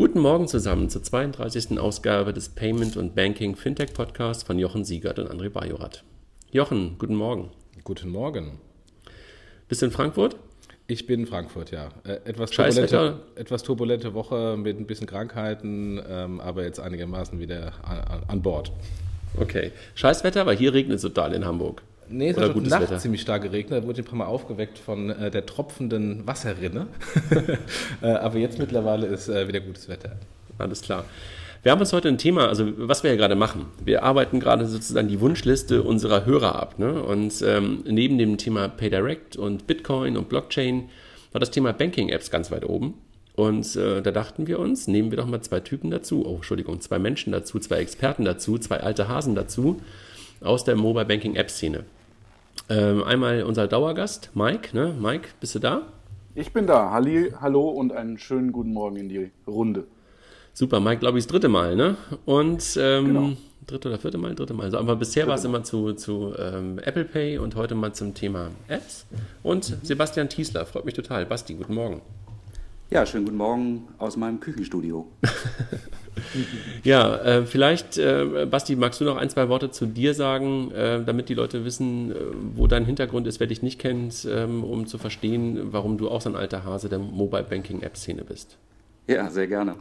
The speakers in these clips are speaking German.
Guten Morgen zusammen zur 32. Ausgabe des Payment und Banking Fintech Podcasts von Jochen Siegert und André Bajorath. Jochen, guten Morgen. Guten Morgen. Bist du in Frankfurt? Ich bin in Frankfurt, ja. Etwas turbulente Woche mit ein bisschen Krankheiten, aber jetzt einigermaßen wieder an Bord. Okay. Scheißwetter, weil hier regnet es total in Hamburg. Nee, es hat heute Nacht ziemlich stark geregnet. Da wurde ich ein paar Mal aufgeweckt von der tropfenden Wasserrinne. Aber jetzt mittlerweile ist wieder gutes Wetter. Alles klar. Wir haben uns heute ein Thema, also was wir ja gerade machen. Wir arbeiten gerade sozusagen die Wunschliste unserer Hörer ab. Ne? Und neben dem Thema PayDirect und Bitcoin und Blockchain war das Thema Banking-Apps ganz weit oben. Und da dachten wir uns, nehmen wir doch mal zwei Menschen dazu, zwei Experten dazu, zwei alte Hasen dazu aus der Mobile-Banking-App-Szene. Einmal unser Dauergast, Mike. Ne? Mike, bist du da? Ich bin da. Hallo und einen schönen guten Morgen in die Runde. Super, Mike, glaube ich, das dritte Mal, ne? Und genau. dritte Mal. Also, aber bisher war es immer zu Apple Pay und heute mal zum Thema Apps. Und Sebastian Tiesler, freut mich total. Basti, guten Morgen. Ja, schönen guten Morgen aus meinem Küchenstudio. Ja, vielleicht, Basti, magst du noch ein, zwei Worte zu dir sagen, damit die Leute wissen, wo dein Hintergrund ist, wer dich nicht kennt, um zu verstehen, warum du auch so ein alter Hase der Mobile Banking App Szene bist. Ja, sehr gerne.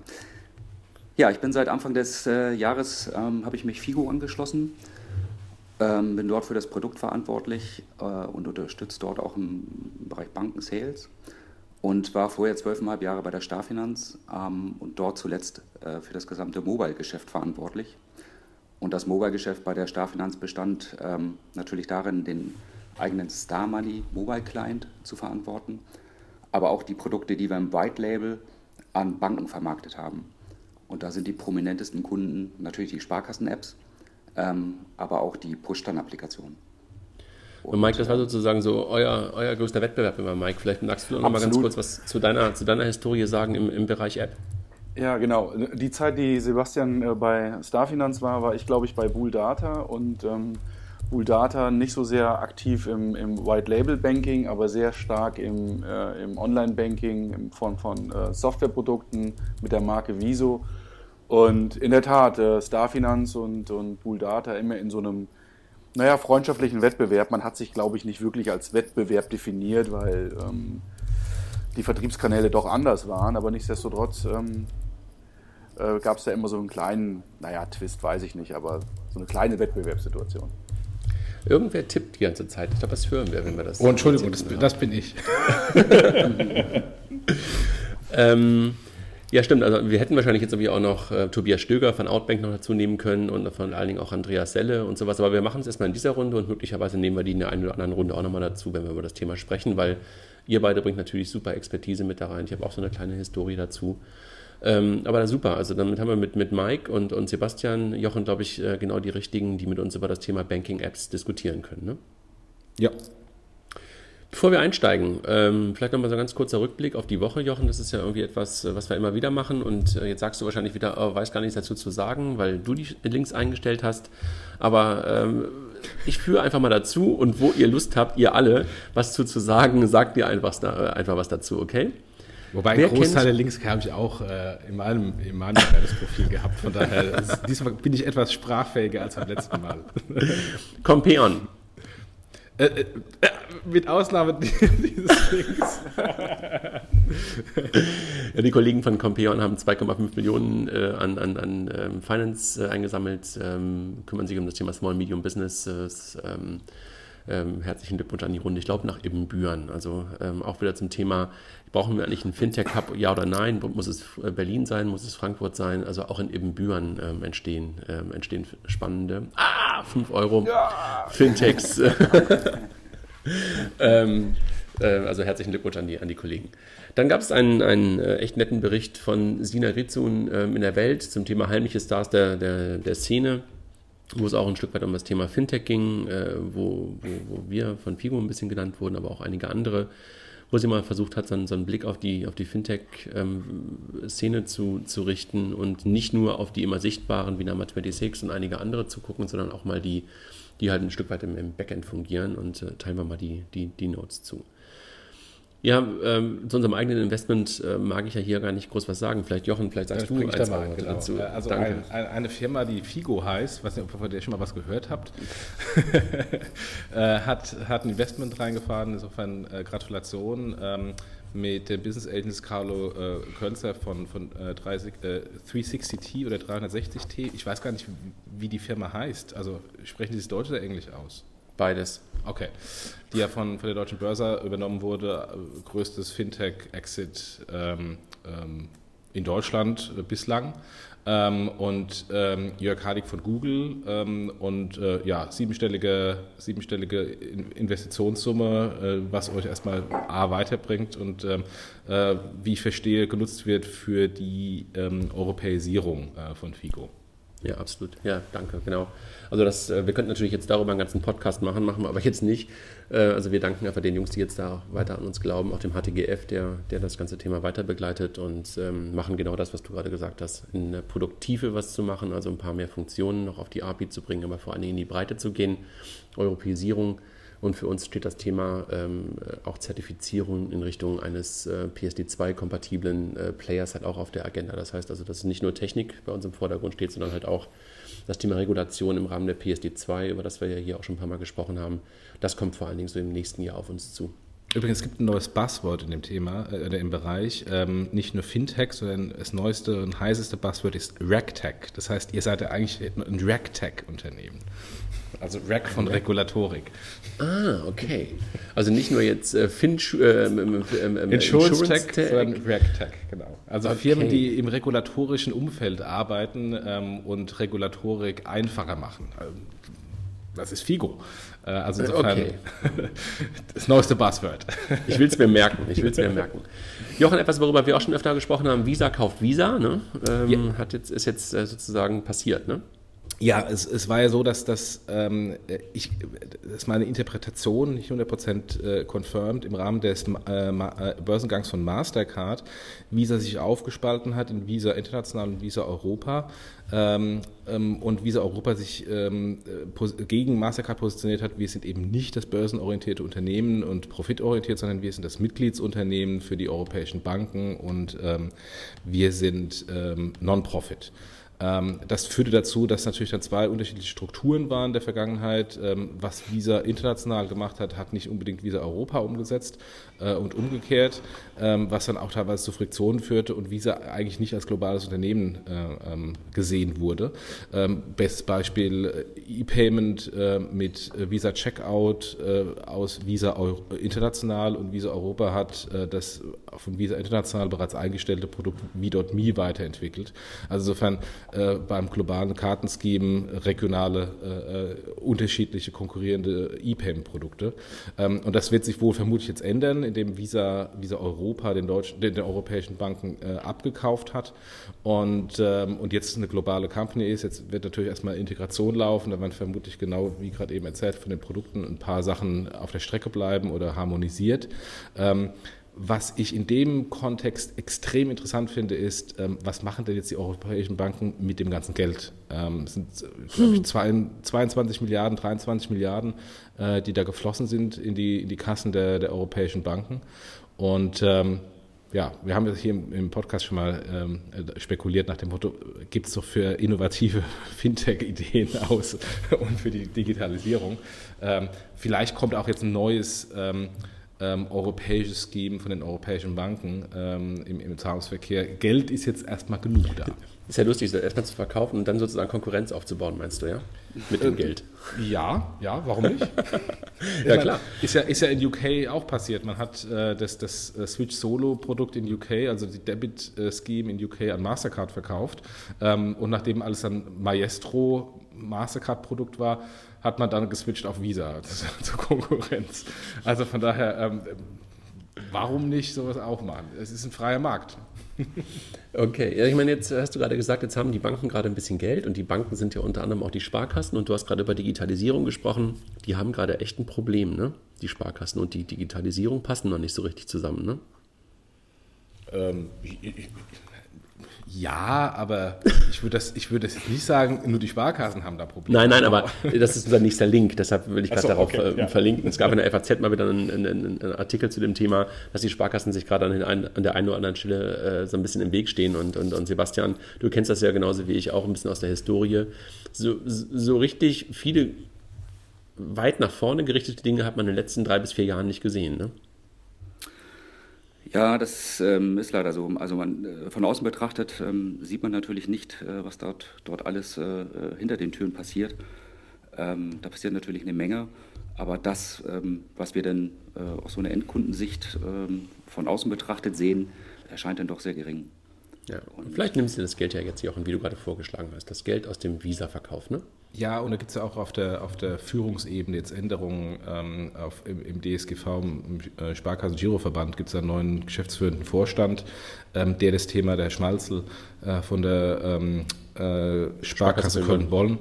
Ja, ich bin seit Anfang des Jahres, habe ich mich FIGO angeschlossen, bin dort für das Produkt verantwortlich und unterstütze dort auch im Bereich Banken-Sales und war vorher 12,5 Jahre bei der Starfinanz und dort zuletzt für das gesamte Mobile-Geschäft verantwortlich. Und das Mobile-Geschäft bei der Starfinanz bestand natürlich darin, den eigenen Star Money Mobile Client zu verantworten, aber auch die Produkte, die wir im White Label an Banken vermarktet haben. Und da sind die prominentesten Kunden natürlich die Sparkassen-Apps, aber auch die Push-Dann-Applikationen. Und Mike, das war sozusagen so euer größter Wettbewerb immer, Mike. Vielleicht magst du noch mal ganz kurz was zu deiner Historie sagen im Bereich App. Ja, genau. Die Zeit, die Sebastian bei Starfinanz war ich, glaube ich, bei Buhl Data. Und Buhl Data nicht so sehr aktiv im White-Label-Banking, aber sehr stark im Online-Banking in Form von Softwareprodukten mit der Marke Viso. Und in der Tat, Starfinanz und Buhl Data immer in so einem freundschaftlichen Wettbewerb. Man hat sich, glaube ich, nicht wirklich als Wettbewerb definiert, weil die Vertriebskanäle doch anders waren. Aber nichtsdestotrotz gab es da immer so einen kleinen, Twist, weiß ich nicht, aber so eine kleine Wettbewerbssituation. Irgendwer tippt die ganze Zeit. Ich glaube, das hören wir, wenn wir das... Oh, Entschuldigung, das bin ich. Ja, stimmt. Also wir hätten wahrscheinlich jetzt irgendwie auch noch Tobias Stöger von Outbank noch dazu nehmen können und vor allen Dingen auch Andreas Selle und sowas. Aber wir machen es erstmal in dieser Runde und möglicherweise nehmen wir die in der einen oder anderen Runde auch nochmal dazu, wenn wir über das Thema sprechen, weil ihr beide bringt natürlich super Expertise mit da rein. Ich habe auch so eine kleine Historie dazu. Aber super, also damit haben wir mit Mike und Sebastian, Jochen, glaube ich, genau die Richtigen, die mit uns über das Thema Banking-Apps diskutieren können, ne? Ja. Bevor wir einsteigen, vielleicht nochmal so ein ganz kurzer Rückblick auf die Woche, Jochen. Das ist ja irgendwie etwas, was wir immer wieder machen und jetzt sagst du wahrscheinlich wieder, weiß gar nichts dazu zu sagen, weil du die Links eingestellt hast, aber... ich führe einfach mal dazu und wo ihr Lust habt, ihr alle, was zu sagen, sagt ihr einfach was dazu, okay? Wobei ein Großteil der Links habe ich auch in meinem Profil gehabt, von daher diesmal bin ich etwas sprachfähiger als beim letzten Mal. Compeon. Mit Ausnahme dieses Links. Ja, die Kollegen von Compeon haben 2,5 Millionen an Finance eingesammelt, kümmern sich um das Thema Small Medium Businesses. Herzlichen Glückwunsch an die Runde, ich glaube nach Ibbenbüren. Also auch wieder zum Thema, brauchen wir eigentlich einen Fintech-Hub, ja oder nein? Muss es Berlin sein, muss es Frankfurt sein? Also auch in Ibbenbüren entstehen spannende 5 € ja. Fintechs. Also herzlichen Glückwunsch an die Kollegen. Dann gab es einen echt netten Bericht von Sina Rizun in der Welt zum Thema heimliche Stars der Szene, wo es auch ein Stück weit um das Thema Fintech ging, wo wir von FIGO ein bisschen genannt wurden, aber auch einige andere, wo sie mal versucht hat, so einen Blick auf die Fintech-Szene zu richten und nicht nur auf die immer sichtbaren wie Number 26 und einige andere zu gucken, sondern auch mal die halt ein Stück weit im Backend fungieren und teilen wir mal die Notes zu. Ja, zu unserem eigenen Investment mag ich ja hier gar nicht groß was sagen. Vielleicht Jochen, vielleicht sagst du eins dazu. Genau. Also eine Firma, die FIGO heißt, weiß nicht, ob ihr schon mal was gehört habt, hat ein Investment reingefahren. Insofern Gratulation mit dem Business Agent Carlo Könzer von 360T oder 360T. Ich weiß gar nicht, wie die Firma heißt. Also sprechen die das Deutsch oder Englisch aus? Beides. Okay. Die ja von der Deutschen Börse übernommen wurde, größtes Fintech-Exit in Deutschland bislang. Und Jörg Hardig von Google siebenstellige Investitionssumme, was euch erstmal A weiterbringt und wie ich verstehe, genutzt wird für die Europäisierung von FIGO. Ja, absolut. Ja, danke, genau. Also wir könnten natürlich jetzt darüber einen ganzen Podcast machen wir aber jetzt nicht. Also wir danken einfach den Jungs, die jetzt da weiter an uns glauben, auch dem HTGF, der das ganze Thema weiter begleitet und machen genau das, was du gerade gesagt hast, in der Produktive was zu machen, also ein paar mehr Funktionen noch auf die API zu bringen, aber vor allen Dingen in die Breite zu gehen, Europäisierung. Und für uns steht das Thema auch Zertifizierung in Richtung eines PSD2-kompatiblen Players halt auch auf der Agenda. Das heißt also, dass nicht nur Technik bei uns im Vordergrund steht, sondern halt auch das Thema Regulation im Rahmen der PSD2, über das wir ja hier auch schon ein paar Mal gesprochen haben. Das kommt vor allen Dingen so im nächsten Jahr auf uns zu. Übrigens, es gibt ein neues Buzzword in dem Thema oder im Bereich. Nicht nur Fintech, sondern das neueste und heißeste Buzzword ist RegTech. Das heißt, ihr seid ja eigentlich ein RegTech-Unternehmen. Also Reg von Regulatorik. Ah, okay. Also nicht nur jetzt Insurance-Tech, sondern RegTech, genau. Also okay. Firmen, die im regulatorischen Umfeld arbeiten und Regulatorik einfacher machen. Das ist FIGO. Also insofern okay. Das neueste Buzzword. Ich will es mir merken. Jochen, etwas, worüber wir auch schon öfter gesprochen haben, Visa kauft Visa, ne? Ist jetzt sozusagen passiert, ne? Ja, es war ja so, dass das ist meine Interpretation, nicht 100% confirmed, im Rahmen des Börsengangs von Mastercard, Visa sich aufgespalten hat in Visa International und Visa Europa und Visa Europa sich gegen Mastercard positioniert hat. Wir sind eben nicht das börsenorientierte Unternehmen und profitorientiert, sondern wir sind das Mitgliedsunternehmen für die europäischen Banken und wir sind Non-Profit. Das führte dazu, dass natürlich dann zwei unterschiedliche Strukturen waren in der Vergangenheit. Was Visa international gemacht hat, hat nicht unbedingt Visa Europa umgesetzt und umgekehrt, was dann auch teilweise zu Friktionen führte und Visa eigentlich nicht als globales Unternehmen gesehen wurde. Bestes Beispiel E-Payment mit Visa Checkout aus Visa International und Visa Europa hat das von Visa International bereits eingestellte Produkt V.me weiterentwickelt. Also insofern beim globalen Kartenscheme regionale, unterschiedliche, konkurrierende E-Payment-Produkte. Und das wird sich wohl vermutlich jetzt ändern, indem Visa Europa den europäischen Banken abgekauft hat und jetzt eine globale Company ist. Jetzt wird natürlich erstmal Integration laufen, da werden vermutlich genau, wie gerade eben erzählt, von den Produkten ein paar Sachen auf der Strecke bleiben oder harmonisiert. Was ich in dem Kontext extrem interessant finde, ist, was machen denn jetzt die europäischen Banken mit dem ganzen Geld? Es sind, glaube ich, 22 Milliarden, 23 Milliarden, die da geflossen sind in die Kassen der europäischen Banken. Und ja, wir haben das hier im Podcast schon mal spekuliert nach dem Motto, gibt es doch für innovative Fintech-Ideen aus und für die Digitalisierung. Vielleicht kommt auch jetzt ein neues europäisches Scheme von den europäischen Banken im Zahlungsverkehr. Geld ist jetzt erstmal genug da. Ist ja lustig, das erstmal zu verkaufen und dann sozusagen Konkurrenz aufzubauen, meinst du, ja? Mit dem Geld. Ja, warum nicht? Ja, klar. Ist ja in UK auch passiert. Man hat das Switch Solo-Produkt in UK, also die Debit-Scheme in UK an Mastercard verkauft. Und nachdem alles dann Maestro Mastercard-Produkt war, hat man dann geswitcht auf Visa zur Konkurrenz. Also von daher, warum nicht sowas auch machen? Es ist ein freier Markt. Okay, ja, ich meine, jetzt hast du gerade gesagt, jetzt haben die Banken gerade ein bisschen Geld und die Banken sind ja unter anderem auch die Sparkassen und du hast gerade über Digitalisierung gesprochen. Die haben gerade echt ein Problem, ne? Die Sparkassen und die Digitalisierung passen noch nicht so richtig zusammen, ne? Ja, aber ich würde das jetzt nicht sagen, nur die Sparkassen haben da Probleme. Nein, aber das ist unser nächster Link, deshalb will ich gerade verlinken. Es gab in der FAZ mal wieder einen Artikel zu dem Thema, dass die Sparkassen sich gerade an der einen oder anderen Stelle so ein bisschen im Weg stehen. Und Sebastian, du kennst das ja genauso wie ich auch, ein bisschen aus der Historie. So richtig viele weit nach vorne gerichtete Dinge hat man in den letzten 3 bis 4 Jahren nicht gesehen, ne? Ja, das ist leider so. Also von außen betrachtet sieht man natürlich nicht, was dort alles hinter den Türen passiert. Da passiert natürlich eine Menge, aber das, was wir dann aus so einer Endkundensicht von außen betrachtet sehen, erscheint dann doch sehr gering. Ja. Und vielleicht nimmst du das Geld ja jetzt, Jochen, wie du gerade vorgeschlagen hast, das Geld aus dem Visa-Verkauf, ne? Ja, und da gibt es ja auch auf der Führungsebene jetzt Änderungen. Im DSGV, im Sparkassen-Giroverband, gibt es einen neuen geschäftsführenden Vorstand, der das Thema der Schmalzl von der Sparkasse Köln-Bonn,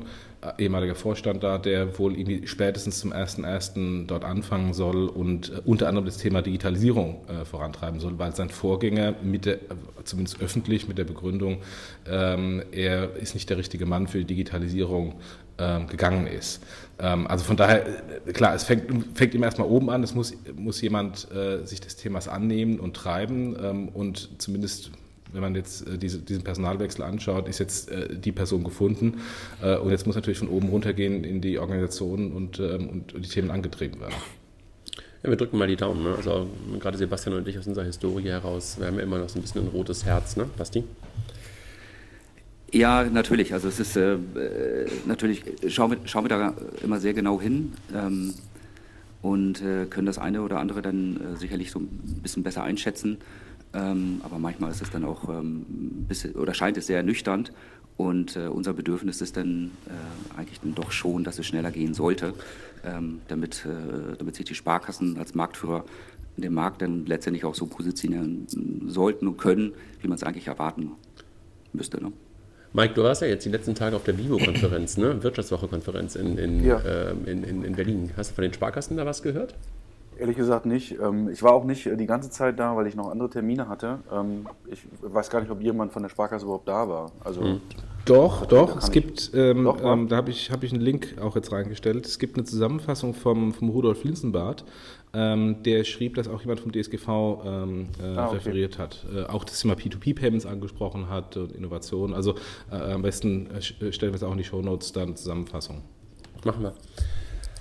ehemaliger Vorstand da, der wohl irgendwie spätestens zum 1.1. dort anfangen soll und unter anderem das Thema Digitalisierung vorantreiben soll, weil sein Vorgänger, zumindest öffentlich mit der Begründung, er ist nicht der richtige Mann für die Digitalisierung, gegangen ist. Also von daher, klar, es fängt immer erstmal oben an, es muss jemand sich des Themas annehmen und treiben und zumindest, wenn man jetzt diesen Personalwechsel anschaut, ist jetzt die Person gefunden. Und jetzt muss natürlich von oben runtergehen in die Organisation und die Themen angetrieben werden. Ja, wir drücken mal die Daumen, ne? Also gerade Sebastian und ich aus unserer Historie heraus, wir haben ja immer noch so ein bisschen ein rotes Herz, ne, Basti? Ja, natürlich. Also es ist natürlich, schauen wir da immer sehr genau hin und können das eine oder andere dann sicherlich so ein bisschen besser einschätzen. Aber manchmal ist es dann auch ein bisschen, oder scheint es sehr ernüchternd. Und unser Bedürfnis ist dann eigentlich dann doch schon, dass es schneller gehen sollte, damit sich die Sparkassen als Marktführer in dem Markt dann letztendlich auch so positionieren sollten und können, wie man es eigentlich erwarten müsste, ne? Mike, du warst ja jetzt die letzten Tage auf der BIBO-Konferenz, ne? Wirtschaftswoche-Konferenz in Berlin. Hast du von den Sparkassen da was gehört? Ehrlich gesagt nicht. Ich war auch nicht die ganze Zeit da, weil ich noch andere Termine hatte. Ich weiß gar nicht, ob jemand von der Sparkasse überhaupt da war. Also Doch. Es gibt, da habe ich einen Link auch jetzt reingestellt. Es gibt eine Zusammenfassung vom Rudolf Linsenbart. Der schrieb, dass auch jemand vom DSGV referiert hat. Auch das Thema P2P-Payments angesprochen hat und Innovationen. Also am besten stellen wir es auch in die Shownotes, dann eine Zusammenfassung. Machen wir.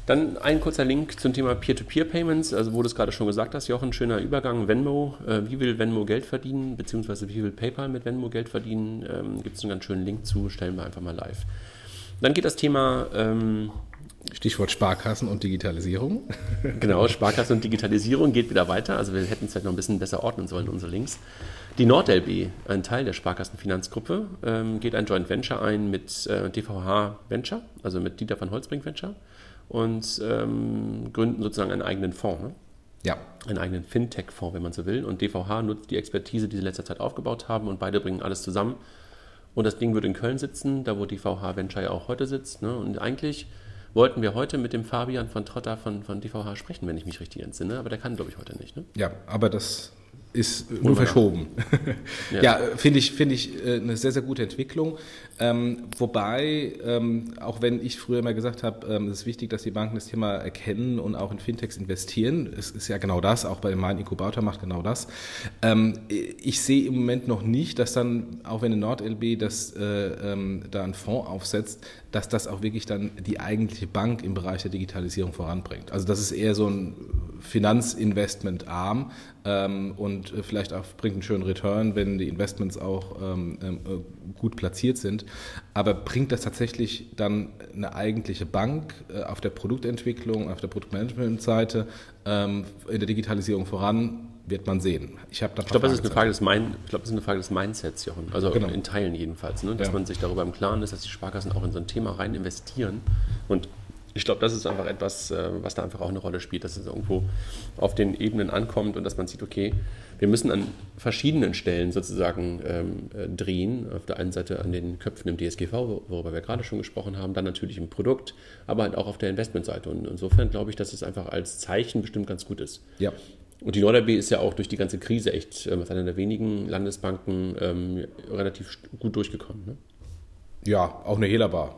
Dann ein kurzer Link zum Thema Peer-to-Peer-Payments, also wo du es gerade schon gesagt hast, Jochen, schöner Übergang, Venmo, wie will Venmo Geld verdienen, beziehungsweise wie will PayPal mit Venmo Geld verdienen, gibt es einen ganz schönen Link zu, stellen wir einfach mal live. Dann geht das Thema... Stichwort Sparkassen und Digitalisierung. Genau, Sparkassen und Digitalisierung geht wieder weiter. Also wir hätten es vielleicht noch ein bisschen besser ordnen sollen, unsere Links. Die NordLB, ein Teil der Sparkassenfinanzgruppe, geht ein Joint Venture ein mit DVH Venture, also mit Dieter van Holzbrink Venture, und gründen sozusagen einen eigenen Fonds, ne? Ja. Einen eigenen Fintech-Fonds, wenn man so will. Und DVH nutzt die Expertise, die sie in letzter Zeit aufgebaut haben, und beide bringen alles zusammen. Und das Ding würde in Köln sitzen, da wo DVH Venture ja auch heute sitzt, ne? Und eigentlich wollten wir heute mit dem Fabian von Trotta von DVH sprechen, wenn ich mich richtig entsinne, aber der kann, glaube ich, heute nicht, ne? Ja, aber das ist nur verschoben. Ja, finde ich eine sehr, sehr gute Entwicklung. Wobei, auch wenn ich früher immer gesagt habe, es ist wichtig, dass die Banken das Thema erkennen und auch in Fintechs investieren, es ist ja genau das, auch bei meinem Inkubator macht genau das. Ich sehe im Moment noch nicht, dass dann, auch wenn eine NordLB da einen Fonds aufsetzt, dass das auch wirklich dann die eigentliche Bank im Bereich der Digitalisierung voranbringt. Also das ist eher so ein Finanzinvestment-Arm, und vielleicht auch bringt einen schönen Return, wenn die Investments auch gut platziert sind. Aber bringt das tatsächlich dann eine eigentliche Bank auf der Produktentwicklung, auf der Produktmanagement-Seite in der Digitalisierung voran, wird man sehen. Ich glaube, das ist eine Frage des Mindsets, Jochen. Also genau. In Teilen jedenfalls, ne? Dass man sich darüber im Klaren ist, dass die Sparkassen auch in so ein Thema rein investieren. Und ich glaube, das ist einfach etwas, was da einfach auch eine Rolle spielt, dass es irgendwo auf den Ebenen ankommt und dass man sieht, okay, wir müssen an verschiedenen Stellen sozusagen drehen. Auf der einen Seite an den Köpfen im DSGV, worüber wir gerade schon gesprochen haben, dann natürlich im Produkt, aber halt auch auf der Investmentseite. Und insofern glaube ich, dass es einfach als Zeichen bestimmt ganz gut ist. Ja. Und die NordLB ist ja auch durch die ganze Krise echt als einer der wenigen Landesbanken relativ gut durchgekommen. Ne? Ja, auch eine Helaba.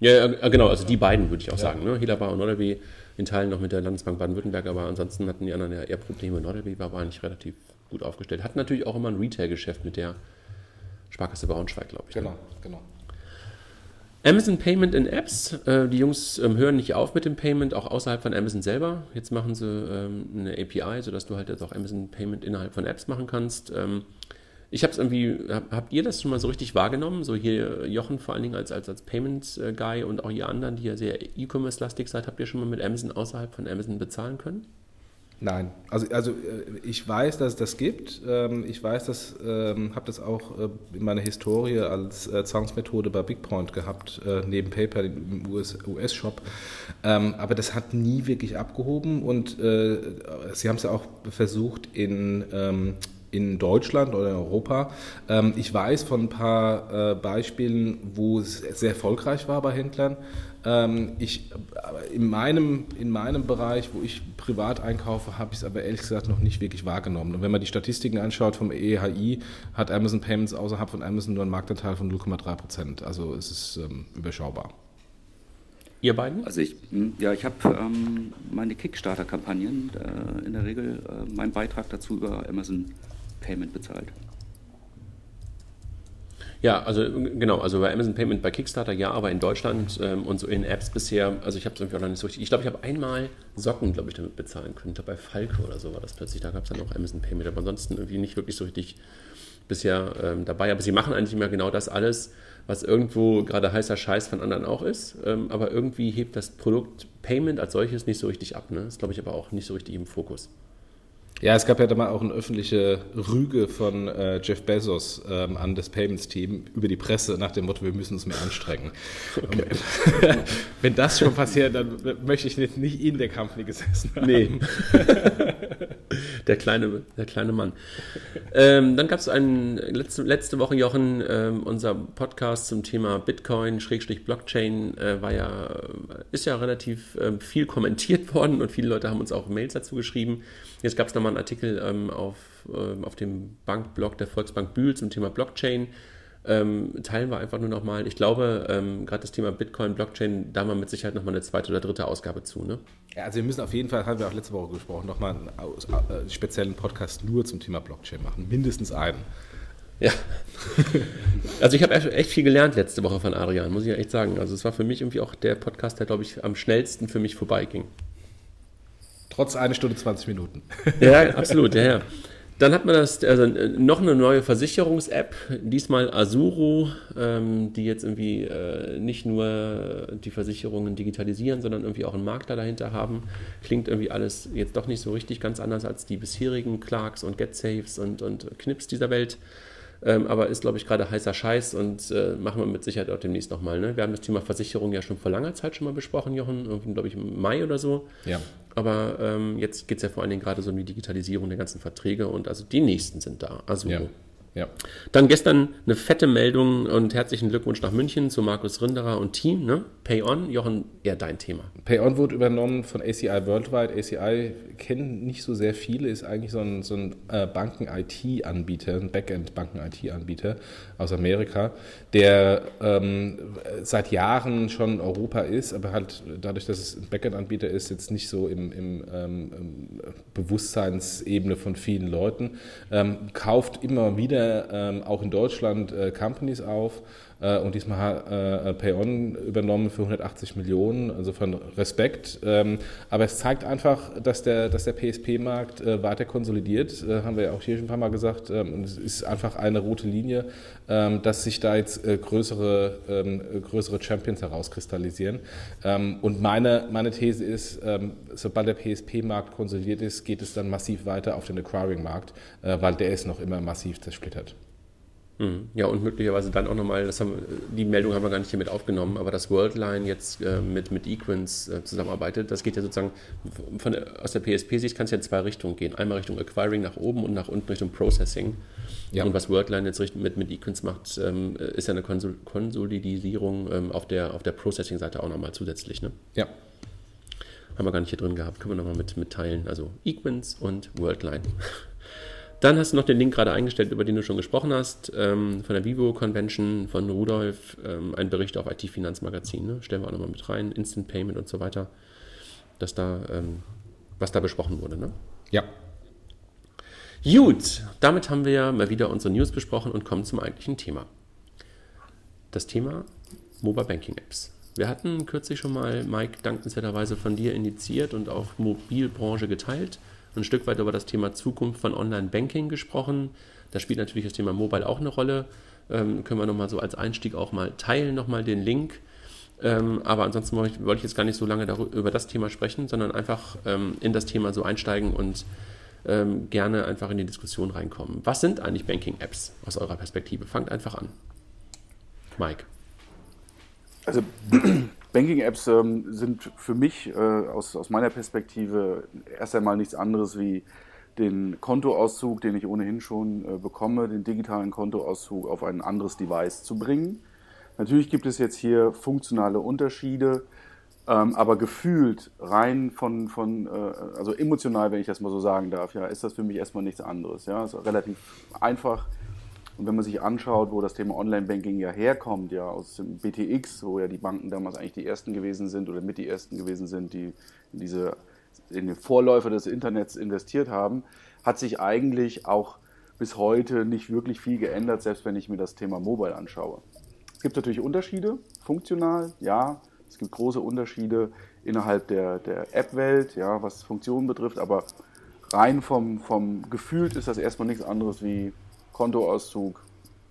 Ja, genau, also die beiden würde ich auch sagen. Ne? Helaba und NordLB in Teilen noch mit der Landesbank Baden-Württemberg, aber ansonsten hatten die anderen ja eher Probleme. NordLB war aber eigentlich relativ gut aufgestellt. Hat natürlich auch immer ein Retail-Geschäft mit der Sparkasse Braunschweig, glaube ich. Genau, ne? Genau. Amazon Payment in Apps. Die Jungs hören nicht auf mit dem Payment, auch außerhalb von Amazon selber. Jetzt machen sie eine API, sodass du halt jetzt auch Amazon Payment innerhalb von Apps machen kannst. Habt ihr das schon mal so richtig wahrgenommen? So hier Jochen vor allen Dingen als Payments-Guy und auch ihr anderen, die ja sehr E-Commerce-lastig seid, habt ihr schon mal mit Amazon außerhalb von Amazon bezahlen können? Nein, also ich weiß, dass es das gibt. Habe das auch in meiner Historie als Zahlungsmethode bei BigPoint gehabt, neben PayPal im US-Shop. Aber das hat nie wirklich abgehoben und sie haben es ja auch versucht in Deutschland oder in Europa. Ich weiß von ein paar Beispielen, wo es sehr erfolgreich war bei Händlern. In meinem Bereich, wo ich privat einkaufe, habe ich es aber ehrlich gesagt noch nicht wirklich wahrgenommen. Und wenn man die Statistiken anschaut vom EHI, hat Amazon Payments außerhalb von Amazon nur einen Marktanteil von 0,3%. Also es ist überschaubar. Ihr beiden? Also ich habe meine Kickstarter-Kampagnen in der Regel meinen Beitrag dazu über Amazon Payment bezahlt. Ja, also genau, also bei Amazon Payment, bei Kickstarter ja, aber in Deutschland und so in Apps bisher, also ich habe es irgendwie auch noch nicht so richtig, ich glaube, ich habe einmal Socken, glaube ich, damit bezahlen können, bei Falco oder so war das plötzlich, da gab es dann auch Amazon Payment, aber ansonsten irgendwie nicht wirklich so richtig bisher dabei, aber sie machen eigentlich immer genau das alles, was irgendwo gerade heißer Scheiß von anderen auch ist, aber irgendwie hebt das Produkt Payment als solches nicht so richtig ab, ne? Ist, glaube ich, aber auch nicht so richtig im Fokus. Ja, es gab ja damals auch eine öffentliche Rüge von Jeff Bezos an das Payments-Team über die Presse nach dem Motto, wir müssen uns mehr anstrengen. Okay. Wenn das schon passiert, dann möchte ich nicht in der Kampfnie gesessen haben. Nee. Der kleine Mann. Dann gab es einen letzte Woche, Jochen, unser Podcast zum Thema Bitcoin, Blockchain, ist ja relativ viel kommentiert worden und viele Leute haben uns auch Mails dazu geschrieben. Jetzt gab es nochmal einen Artikel auf dem Bankblog der Volksbank Bühl zum Thema Blockchain. Teilen wir einfach nur nochmal. Ich glaube, gerade das Thema Bitcoin, Blockchain, da mal mit Sicherheit nochmal eine zweite oder dritte Ausgabe zu. Ne? Ja, also wir müssen auf jeden Fall, haben wir auch letzte Woche gesprochen, nochmal einen speziellen Podcast nur zum Thema Blockchain machen. Mindestens einen. Ja, also ich habe echt viel gelernt letzte Woche von Adrian, muss ich ja echt sagen. Also es war für mich irgendwie auch der Podcast, der, glaube ich, am schnellsten für mich vorbeiging. Trotz 1 Stunde 20 Minuten. Ja, absolut, ja. Dann hat man noch eine neue Versicherungs-App, diesmal Asuro, die jetzt irgendwie nicht nur die Versicherungen digitalisieren, sondern irgendwie auch einen Makler dahinter haben. Klingt irgendwie alles jetzt doch nicht so richtig ganz anders als die bisherigen Clarks und GetSafes und Knips dieser Welt. Aber ist, glaube ich, gerade heißer Scheiß und machen wir mit Sicherheit auch demnächst nochmal. Ne? Wir haben das Thema Versicherung ja schon vor langer Zeit schon mal besprochen, Jochen, irgendwie, glaube ich, im Mai oder so. Ja. Aber jetzt geht es ja vor allen Dingen gerade so um die Digitalisierung der ganzen Verträge und also die nächsten sind da. Also ja. Ja. Dann gestern eine fette Meldung und herzlichen Glückwunsch nach München zu Markus Rinderer und Team. Ne? PayOn, Jochen, eher dein Thema. PayOn wurde übernommen von ACI Worldwide. ACI kennen nicht so sehr viele, ist eigentlich so ein Banken-IT-Anbieter, ein Backend-Banken-IT-Anbieter aus Amerika, der seit Jahren schon in Europa ist, aber halt dadurch, dass es ein Backend-Anbieter ist, jetzt nicht so im Bewusstseinsebene von vielen Leuten, kauft immer wieder auch in Deutschland Companies auf und diesmal hat PayOn übernommen für 180 Millionen, also von Respekt. Aber es zeigt einfach, dass der PSP-Markt weiter konsolidiert, haben wir ja auch hier schon ein paar Mal gesagt. Und es ist einfach eine rote Linie, dass sich da jetzt größere Champions herauskristallisieren. Und meine These ist, sobald der PSP-Markt konsolidiert ist, geht es dann massiv weiter auf den Acquiring-Markt, weil der ist noch immer massiv zersplittert. Ja, und möglicherweise dann auch nochmal, die Meldung haben wir gar nicht hier mit aufgenommen, aber dass Worldline jetzt mit Equens zusammenarbeitet, das geht ja sozusagen, aus der PSP-Sicht kann es ja in zwei Richtungen gehen. Einmal Richtung Acquiring nach oben und nach unten Richtung Processing. Ja. Und was Worldline jetzt mit Equens macht, ist ja eine Konsolidierung auf der Processing-Seite auch nochmal zusätzlich. Ne? Ja. Haben wir gar nicht hier drin gehabt. Können wir nochmal mit teilen. Also Equens und Worldline. Dann hast du noch den Link gerade eingestellt, über den du schon gesprochen hast, von der Vivo Convention, von Rudolf, ein Bericht auf IT-Finanzmagazin, ne? Stellen wir auch nochmal mit rein, Instant Payment und so weiter, dass da, was da besprochen wurde. Ne? Ja. Gut, damit haben wir mal wieder unsere News besprochen und kommen zum eigentlichen Thema. Das Thema Mobile Banking Apps. Wir hatten kürzlich schon mal, Mike, dankenswerterweise von dir initiiert und auf Mobilbranche geteilt. Ein Stück weit über das Thema Zukunft von Online-Banking gesprochen. Da spielt natürlich das Thema Mobile auch eine Rolle. Können wir nochmal so als Einstieg auch mal teilen, nochmal den Link. Aber ansonsten wollte ich jetzt gar nicht so lange über das Thema sprechen, sondern einfach in das Thema so einsteigen und gerne einfach in die Diskussion reinkommen. Was sind eigentlich Banking-Apps aus eurer Perspektive? Fangt einfach an. Mike. Also Banking-Apps sind für mich aus meiner Perspektive erst einmal nichts anderes wie den Kontoauszug, den ich ohnehin schon bekomme, den digitalen Kontoauszug auf ein anderes Device zu bringen. Natürlich gibt es jetzt hier funktionale Unterschiede, aber gefühlt rein also emotional, wenn ich das mal so sagen darf, ja, ist das für mich erstmal nichts anderes. Ja, ist relativ einfach. Und wenn man sich anschaut, wo das Thema Online-Banking ja herkommt, ja aus dem BTX, wo ja die Banken damals eigentlich die ersten gewesen sind oder mit die ersten gewesen sind, die in den Vorläufer des Internets investiert haben, hat sich eigentlich auch bis heute nicht wirklich viel geändert, selbst wenn ich mir das Thema Mobile anschaue. Es gibt natürlich Unterschiede, funktional, ja, es gibt große Unterschiede innerhalb der App-Welt, ja, was Funktionen betrifft, aber rein vom Gefühl ist das erstmal nichts anderes wie Kontoauszug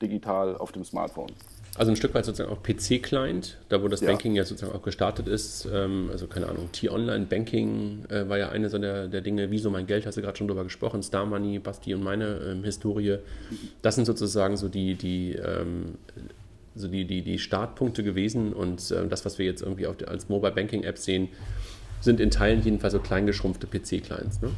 digital auf dem Smartphone. Also ein Stück weit sozusagen auch PC-Client, da wo das Banking ja sozusagen auch gestartet ist. Also keine Ahnung, T-Online-Banking war ja eine so der Dinge, Viso mein Geld, hast du gerade schon drüber gesprochen, Star Money, Basti und meine Historie. Das sind sozusagen so die Startpunkte gewesen und das, was wir jetzt irgendwie als Mobile-Banking-App sehen, sind in Teilen jedenfalls so kleingeschrumpfte PC-Clients, ne?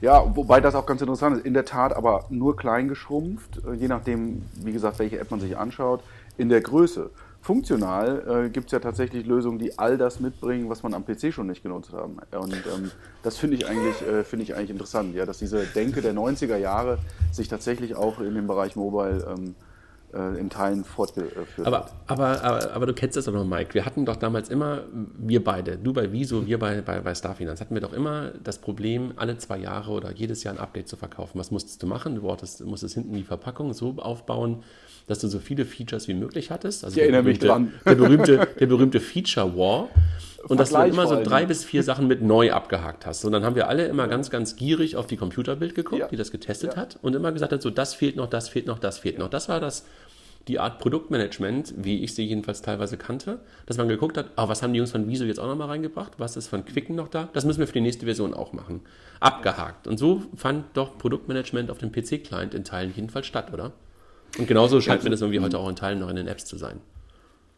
Ja, wobei das auch ganz interessant ist. In der Tat aber nur klein geschrumpft, je nachdem, wie gesagt, welche App man sich anschaut, in der Größe. Funktional gibt es ja tatsächlich Lösungen, die all das mitbringen, was man am PC schon nicht genutzt haben. Und das finde ich eigentlich interessant, ja, dass diese Denke der 90er Jahre sich tatsächlich auch in dem Bereich Mobile in Teilen fortgeführt. Aber du kennst das doch noch, Mike. Wir hatten doch damals immer, wir beide, du bei Viso, wir bei Starfinanz, hatten wir doch immer das Problem, alle 2 Jahre oder jedes Jahr ein Update zu verkaufen. Was musstest du machen? Du musstest hinten die Verpackung so aufbauen, dass du so viele Features wie möglich hattest. Also ich erinnere mich dran. Der berühmte Feature-War. Und dass du immer so 3 bis 4 Sachen mit neu abgehakt hast. Und dann haben wir alle immer ganz, ganz gierig auf die Computerbild geguckt, die das getestet hat und immer gesagt hat, so das fehlt noch, das fehlt noch, das fehlt noch. Das war die Art Produktmanagement, wie ich sie jedenfalls teilweise kannte, dass man geguckt hat, was haben die Jungs von Viso jetzt auch nochmal reingebracht, was ist von Quicken noch da, das müssen wir für die nächste Version auch machen. Abgehakt. Und so fand doch Produktmanagement auf dem PC-Client in Teilen jedenfalls statt, oder? Und genauso scheint mir das irgendwie heute auch in Teilen noch in den Apps zu sein.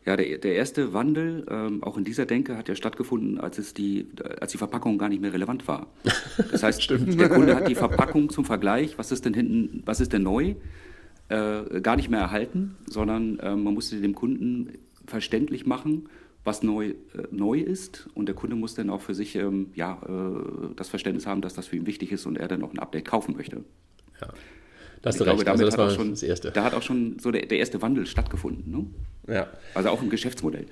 Ja, der erste Wandel, auch in dieser Denke, hat ja stattgefunden, als die Verpackung gar nicht mehr relevant war. Das heißt, der Kunde hat die Verpackung zum Vergleich, was ist denn hinten, was ist denn neu, gar nicht mehr erhalten, sondern man musste dem Kunden verständlich machen, was neu ist. Und der Kunde muss dann auch für sich das Verständnis haben, dass das für ihn wichtig ist und er dann auch ein Update kaufen möchte. Ja. Ich glaube, damit also hat auch schon so der erste Wandel stattgefunden. Ne? Ja. Also auch im Geschäftsmodell.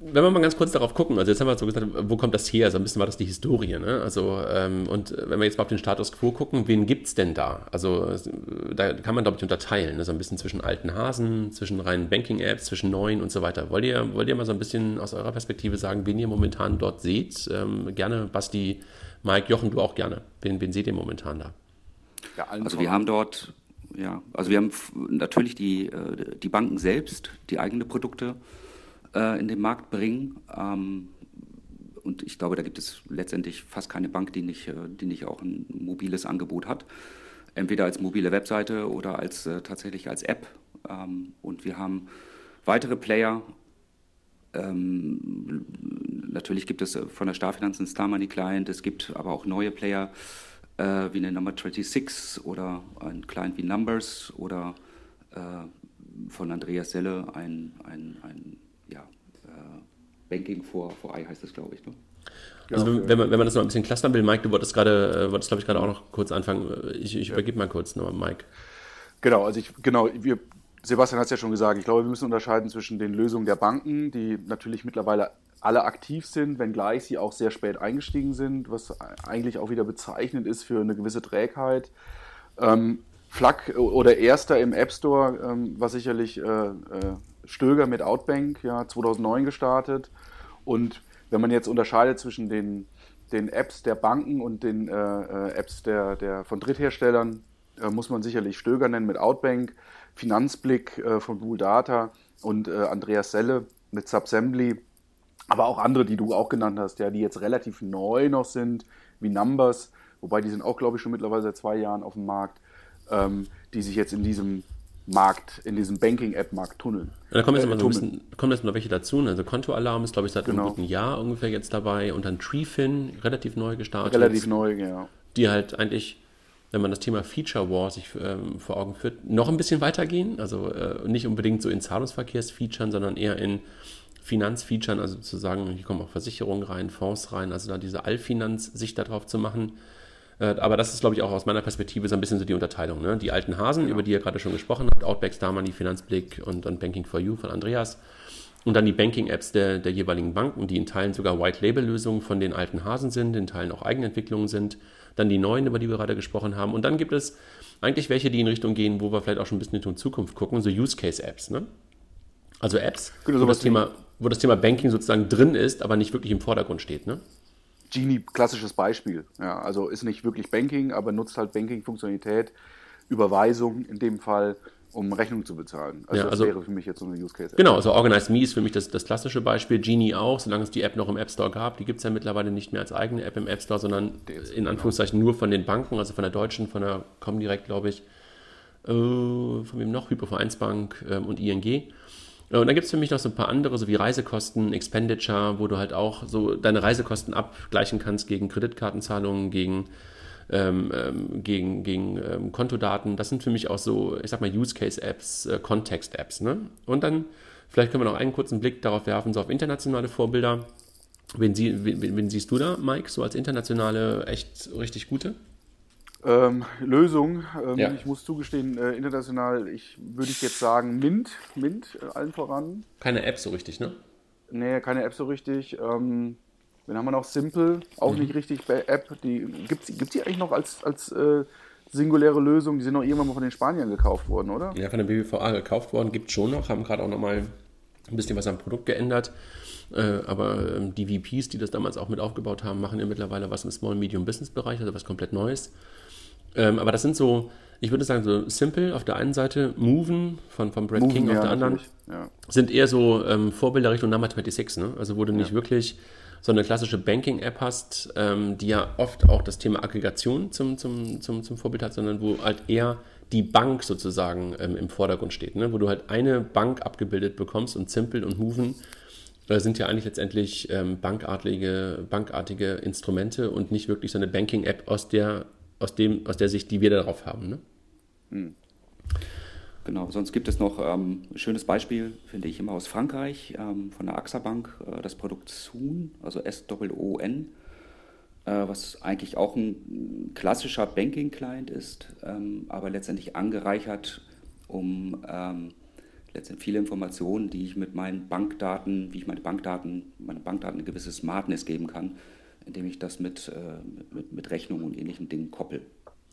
Wenn wir mal ganz kurz darauf gucken, also jetzt haben wir so gesagt, wo kommt das her? Also ein bisschen war das die Historie. Ne? Also, und wenn wir jetzt mal auf den Status quo gucken, wen gibt es denn da? Also da kann man, glaube ich, unterteilen. Also ein bisschen zwischen alten Hasen, zwischen reinen Banking-Apps, zwischen neuen und so weiter. Wollt ihr mal so ein bisschen aus eurer Perspektive sagen, wen ihr momentan dort seht? Gerne Basti, Mike, Jochen, du auch gerne. Wen seht ihr momentan da? Ja, also wir haben natürlich die Banken selbst, die eigene Produkte in den Markt bringen. Und ich glaube, da gibt es letztendlich fast keine Bank, die nicht auch ein mobiles Angebot hat. Entweder als mobile Webseite oder tatsächlich als App. Und wir haben weitere Player. Natürlich gibt es von der Starfinanz einen Star Money Client, es gibt aber auch neue Player, wie eine Number 26 oder ein Client wie Numbrs oder von Andreas Selle ein Banking for I heißt das, glaube ich. Ne? Also ja, wenn man das noch ein bisschen clustern will, Mike, du wolltest, glaube ich, gerade auch noch kurz anfangen. Ich übergebe mal kurz nochmal Mike. Genau, Sebastian hat es ja schon gesagt, ich glaube, wir müssen unterscheiden zwischen den Lösungen der Banken, die natürlich mittlerweile alle aktiv sind, wenngleich sie auch sehr spät eingestiegen sind, was eigentlich auch wieder bezeichnend ist für eine gewisse Trägheit. Flak oder Erster im App Store war sicherlich Stöger mit Outbank, ja, 2009 gestartet. Und wenn man jetzt unterscheidet zwischen den Apps der Banken und den Apps der von Drittherstellern, muss man sicherlich Stöger nennen mit Outbank, Finanzblick von Buhl Data und Andreas Selle mit Subsembly, aber auch andere, die du auch genannt hast, ja, die jetzt relativ neu noch sind, wie Numbrs, wobei die sind auch, glaube ich, schon mittlerweile seit 2 Jahren auf dem Markt, die sich jetzt in diesem Markt, in diesem Banking-App-Markt tunneln. Ja, da kommen jetzt immer so ein bisschen, kommen jetzt noch welche dazu. Also Kontoalarm ist, glaube ich, seit einem guten Jahr ungefähr jetzt dabei und dann Treefin, relativ neu gestartet. Relativ neu, ja. Die halt eigentlich, wenn man das Thema Feature War sich vor Augen führt, noch ein bisschen weitergehen. Also nicht unbedingt so in Zahlungsverkehrsfeaturen, sondern eher in Finanzfeaturen, also sozusagen, hier kommen auch Versicherungen rein, Fonds rein, also da diese Allfinanz-Sicht darauf zu machen. Aber das ist, glaube ich, auch aus meiner Perspektive so ein bisschen so die Unterteilung. Ne? Die alten Hasen, genau, über die ihr gerade schon gesprochen habt, Outback, Starman, die Finanzblick und dann Banking for You von Andreas. Und dann die Banking-Apps der jeweiligen Banken, die in Teilen sogar White-Label-Lösungen von den alten Hasen sind, in Teilen auch Eigenentwicklungen sind. Dann die neuen, über die wir gerade gesprochen haben. Und dann gibt es eigentlich welche, die in Richtung gehen, wo wir vielleicht auch schon ein bisschen in die Zukunft gucken, so Use-Case-Apps. Ne? Also Apps, genau, wo das Thema Banking sozusagen drin ist, aber nicht wirklich im Vordergrund steht, ne? Genie, klassisches Beispiel. Ja, also ist nicht wirklich Banking, aber nutzt halt Banking-Funktionalität, Überweisung in dem Fall, um Rechnung zu bezahlen. Also ja, das wäre für mich jetzt so eine Use Case. Genau, also Organize.me ist für mich das klassische Beispiel. Genie auch, solange es die App noch im App Store gab. Die gibt es ja mittlerweile nicht mehr als eigene App im App Store, sondern in Anführungszeichen nur von den Banken, also von der Deutschen, von der Comdirect, glaube ich, von wem noch? Hypovereinsbank und ING. Und dann gibt es für mich noch so ein paar andere, so wie Reisekosten, Expenditure, wo du halt auch so deine Reisekosten abgleichen kannst gegen Kreditkartenzahlungen, gegen Kontodaten. Das sind für mich auch so, ich sag mal, Use-Case-Apps, Context-Apps. Ne? Und dann, vielleicht können wir noch einen kurzen Blick darauf werfen, so auf internationale Vorbilder. Wen siehst du da, Mike, so als internationale, echt richtig gute? Lösung. Ja. Ich muss zugestehen, international, würde ich jetzt sagen, Mint, allen voran. Keine App so richtig, ne? Nee, keine App so richtig. Dann haben wir noch Simple, auch nicht richtig bei App. Die gibt's die eigentlich noch als singuläre Lösung? Die sind noch irgendwann mal von den Spaniern gekauft worden, oder? Ja, von der BBVA gekauft worden, gibt's schon noch, haben gerade auch nochmal ein bisschen was am Produkt geändert. Aber die VPs, die das damals auch mit aufgebaut haben, machen ja mittlerweile was im Small-Medium-Business-Bereich, also was komplett Neues. Aber das sind so, ich würde sagen, so Simple auf der einen Seite, Moven von Brad Moven, King auf der anderen, ja, sind eher so Vorbilder Richtung Number 26, ne? Also wo du nicht wirklich so eine klassische Banking-App hast, die ja oft auch das Thema Aggregation zum Vorbild hat, sondern wo halt eher die Bank sozusagen im Vordergrund steht, ne? Wo du halt eine Bank abgebildet bekommst und Simple und Moven sind ja eigentlich letztendlich bankartige Instrumente und nicht wirklich so eine Banking-App aus der Sicht, die wir darauf haben. Ne? Hm. Genau, sonst gibt es noch ein schönes Beispiel, finde ich, immer aus Frankreich, von der AXA Bank, das Produkt Soon, also S-O-O-N, was eigentlich auch ein klassischer Banking-Client ist, aber letztendlich angereichert, um letztendlich viele Informationen, die ich mit meinen Bankdaten, wie ich meine Bankdaten eine gewisse Smartness geben kann, indem ich das mit Rechnungen und ähnlichen Dingen koppel.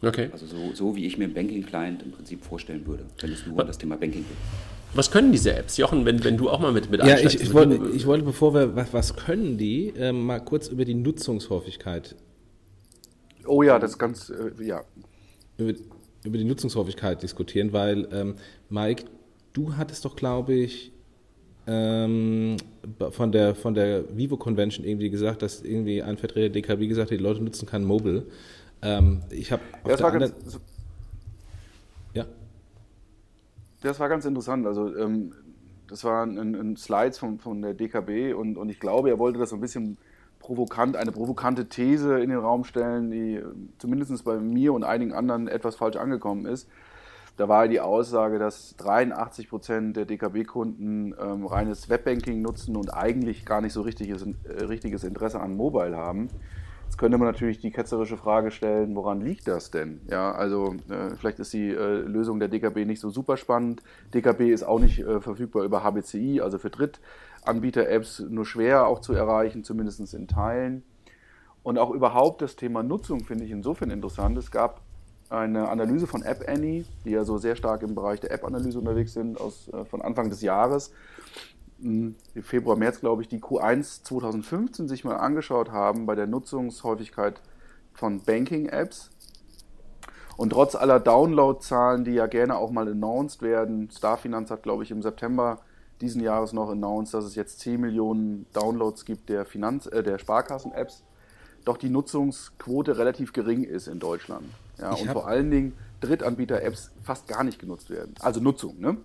Okay. Also so wie ich mir einen Banking-Client im Prinzip vorstellen würde, wenn es nur um das Thema Banking geht. Was können diese Apps? Jochen, wenn du auch mal mit einsteigst. Ja, ich wollte, bevor wir, was können die, mal kurz über die Nutzungshäufigkeit. Oh ja, das ist ganz, ja. Über die Nutzungshäufigkeit diskutieren, weil Mike, du hattest doch, glaube ich, von der Vivo Convention irgendwie gesagt, dass irgendwie ein Vertreter der DKB gesagt hat, die Leute nutzen kein Mobile. Das war ganz interessant. Also das war ein Slide von der DKB und ich glaube, er wollte das so ein bisschen eine provokante These in den Raum stellen, die zumindest bei mir und einigen anderen etwas falsch angekommen ist. Da war die Aussage, dass 83% der DKB-Kunden reines Webbanking nutzen und eigentlich gar nicht so richtiges Interesse an Mobile haben. Jetzt könnte man natürlich die ketzerische Frage stellen, woran liegt das denn? Ja, also vielleicht ist die Lösung der DKB nicht so super spannend. DKB ist auch nicht verfügbar über HBCI, also für Drittanbieter-Apps nur schwer auch zu erreichen, zumindest in Teilen. Und auch überhaupt das Thema Nutzung finde ich insofern interessant. Es gab eine Analyse von App Annie, die ja so sehr stark im Bereich der App-Analyse unterwegs sind, von Anfang des Jahres. Im Februar, März, glaube ich, die Q1 2015 sich mal angeschaut haben bei der Nutzungshäufigkeit von Banking-Apps. Und trotz aller Download-Zahlen, die ja gerne auch mal announced werden, Starfinanz hat, glaube ich, im September diesen Jahres noch announced, dass es jetzt 10 Millionen Downloads gibt der Sparkassen-Apps, doch die Nutzungsquote relativ gering ist in Deutschland. Ja, und vor allen Dingen Drittanbieter-Apps fast gar nicht genutzt werden. Also Nutzung, ne?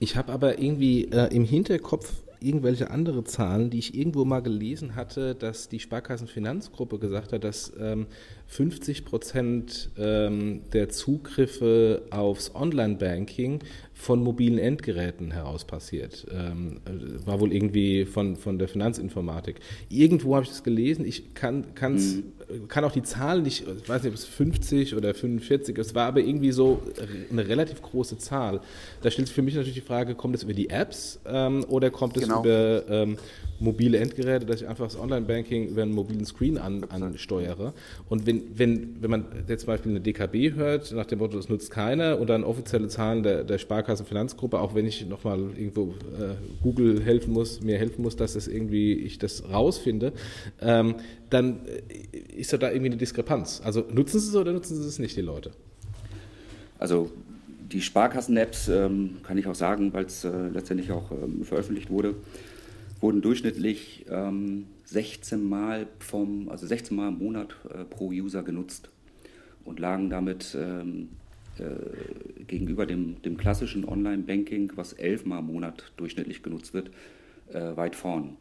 Ich habe aber irgendwie im Hinterkopf irgendwelche andere Zahlen, die ich irgendwo mal gelesen hatte, dass die Sparkassenfinanzgruppe gesagt hat, dass 50% der Zugriffe aufs Online-Banking von mobilen Endgeräten heraus passiert. War wohl irgendwie von der Finanzinformatik. Irgendwo habe ich das gelesen. Ich kann auch die Zahl nicht, ich weiß nicht, ob es 50 oder 45 ist, es war aber irgendwie so eine relativ große Zahl. Da stellt sich für mich natürlich die Frage, kommt das über die Apps oder kommt das über mobile Endgeräte, dass ich einfach das Online-Banking über einen mobilen Screen ansteuere. Und wenn man jetzt zum Beispiel eine DKB hört, nach dem Motto, das nutzt keiner, und dann offizielle Zahlen der Sparkassenfinanzgruppe, auch wenn ich nochmal irgendwo Google mir helfen muss, dass das irgendwie ich das rausfinde, dann ist da irgendwie eine Diskrepanz. Also nutzen sie es oder nutzen sie es nicht, die Leute? Also die Sparkassen-Apps, kann ich auch sagen, weil es letztendlich auch veröffentlicht wurde, wurden durchschnittlich 16 Mal im Monat pro User genutzt und lagen damit gegenüber dem klassischen Online-Banking, was 11 Mal im Monat durchschnittlich genutzt wird, weit vorn.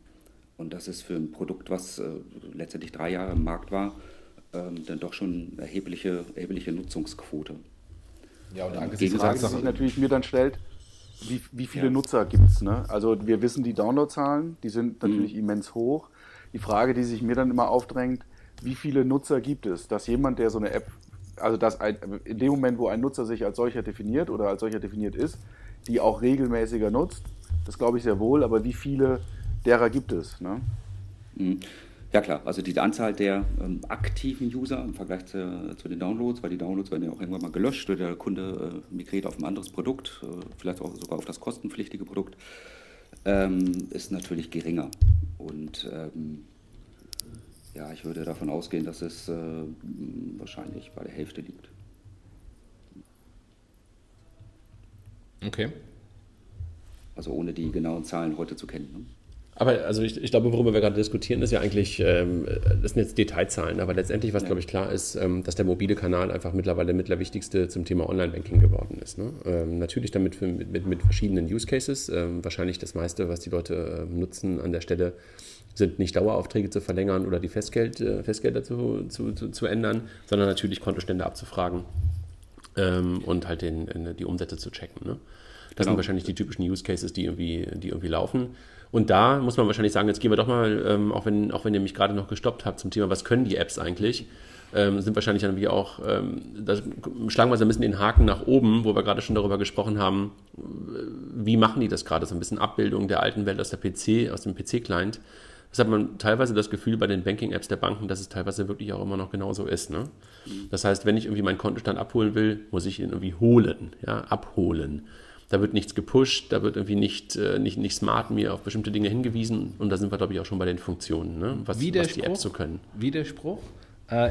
Und das ist für ein Produkt, was letztendlich 3 Jahre im Markt war, dann doch schon eine erhebliche Nutzungsquote. Ja, und die Frage, die sich natürlich mir dann stellt, wie viele Nutzer gibt es? Ne? Also wir wissen die Downloadzahlen, die sind natürlich immens hoch. Die Frage, die sich mir dann immer aufdrängt, wie viele Nutzer gibt es? Dass jemand, der so eine App, also dass in dem Moment, wo ein Nutzer sich als solcher definiert oder als solcher definiert ist, die auch regelmäßiger nutzt, das glaube ich sehr wohl, aber wie viele derer gibt es? Ne? Ja klar, also die Anzahl der aktiven User im Vergleich zu den Downloads, weil die Downloads werden ja auch irgendwann mal gelöscht oder der Kunde migriert auf ein anderes Produkt, vielleicht auch sogar auf das kostenpflichtige Produkt, ist natürlich geringer. Und ich würde davon ausgehen, dass es wahrscheinlich bei der Hälfte liegt. Okay. Also ohne die genauen Zahlen heute zu kennen, ne? Aber also ich glaube, worüber wir gerade diskutieren, ist ja eigentlich, das sind jetzt Detailzahlen, aber letztendlich, was glaube ich klar ist, dass der mobile Kanal einfach mittlerweile mit der wichtigste zum Thema Online-Banking geworden ist. Ne? Natürlich damit mit verschiedenen Use Cases, wahrscheinlich das meiste, was die Leute nutzen an der Stelle, sind nicht Daueraufträge zu verlängern oder die Festgelder zu ändern, sondern natürlich Kontostände abzufragen und halt die Umsätze zu checken. Ne? Das sind wahrscheinlich die typischen Use Cases, die irgendwie laufen. Und da muss man wahrscheinlich sagen, jetzt gehen wir doch mal, auch wenn ihr mich gerade noch gestoppt habt zum Thema, was können die Apps eigentlich, sind wahrscheinlich irgendwie auch, schlagen wir so ein bisschen den Haken nach oben, wo wir gerade schon darüber gesprochen haben, wie machen die das gerade, so ein bisschen Abbildung der alten Welt aus dem PC-Client. Das hat man teilweise das Gefühl bei den Banking-Apps der Banken, dass es teilweise wirklich auch immer noch genauso ist. Ne? Das heißt, wenn ich irgendwie meinen Kontostand abholen will, muss ich ihn irgendwie abholen. Da wird nichts gepusht, da wird irgendwie nicht smart mir auf bestimmte Dinge hingewiesen. Und da sind wir, glaube ich, auch schon bei den Funktionen, ne? was die Apps so können. Widerspruch.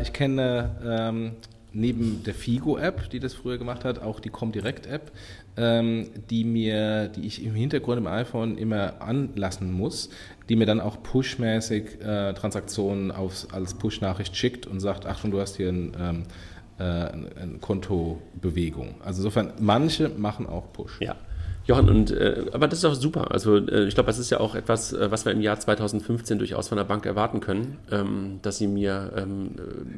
Ich kenne neben der FIGO-App, die das früher gemacht hat, auch die Comdirect-App, die ich im Hintergrund im iPhone immer anlassen muss, die mir dann auch pushmäßig Transaktionen als Push-Nachricht schickt und sagt, Achtung, du hast hier eine Kontobewegung. Also insofern, manche machen auch Push. Ja, Jochen, und, aber das ist auch super. Also ich glaube, das ist ja auch etwas, was wir im Jahr 2015 durchaus von der Bank erwarten können, dass sie mir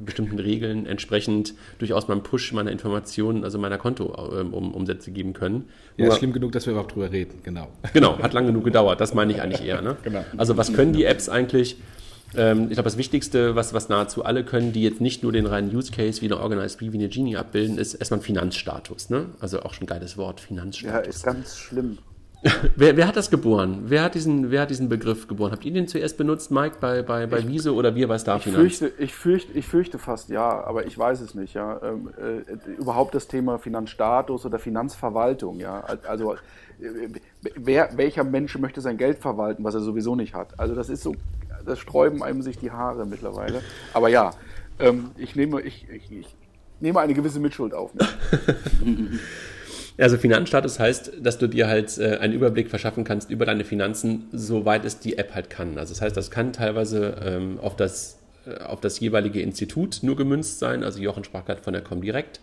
bestimmten Regeln entsprechend durchaus meinem Push, meiner Informationen, also meiner Kontoumsätze geben können. Ja, ist schlimm genug, dass wir überhaupt drüber reden, genau. Genau, hat lang genug gedauert, das meine ich eigentlich eher. Ne? Genau. Also was können die Apps eigentlich? Ich glaube, das Wichtigste, was nahezu alle können, die jetzt nicht nur den reinen Use Case wie eine Organize.me, wie eine Genie abbilden, ist erstmal ein Finanzstatus. Ne? Also auch schon ein geiles Wort, Finanzstatus. Ja, ist ganz schlimm. Wer hat das geboren? Wer hat diesen Begriff geboren? Habt ihr den zuerst benutzt, Mike, bei Viso oder wir bei Starfinanz? Ich fürchte fast ja, aber ich weiß es nicht. Ja. Überhaupt das Thema Finanzstatus oder Finanzverwaltung. Ja. Also welcher Mensch möchte sein Geld verwalten, was er sowieso nicht hat? Also das ist so... Das sträuben einem sich die Haare mittlerweile. Aber ja, ich nehme eine gewisse Mitschuld auf. Ne? Also Finanzstatus heißt, dass du dir halt einen Überblick verschaffen kannst über deine Finanzen, soweit es die App halt kann. Also das heißt, das kann teilweise auf das jeweilige Institut nur gemünzt sein. Also Jochen sprach gerade von der Comdirect.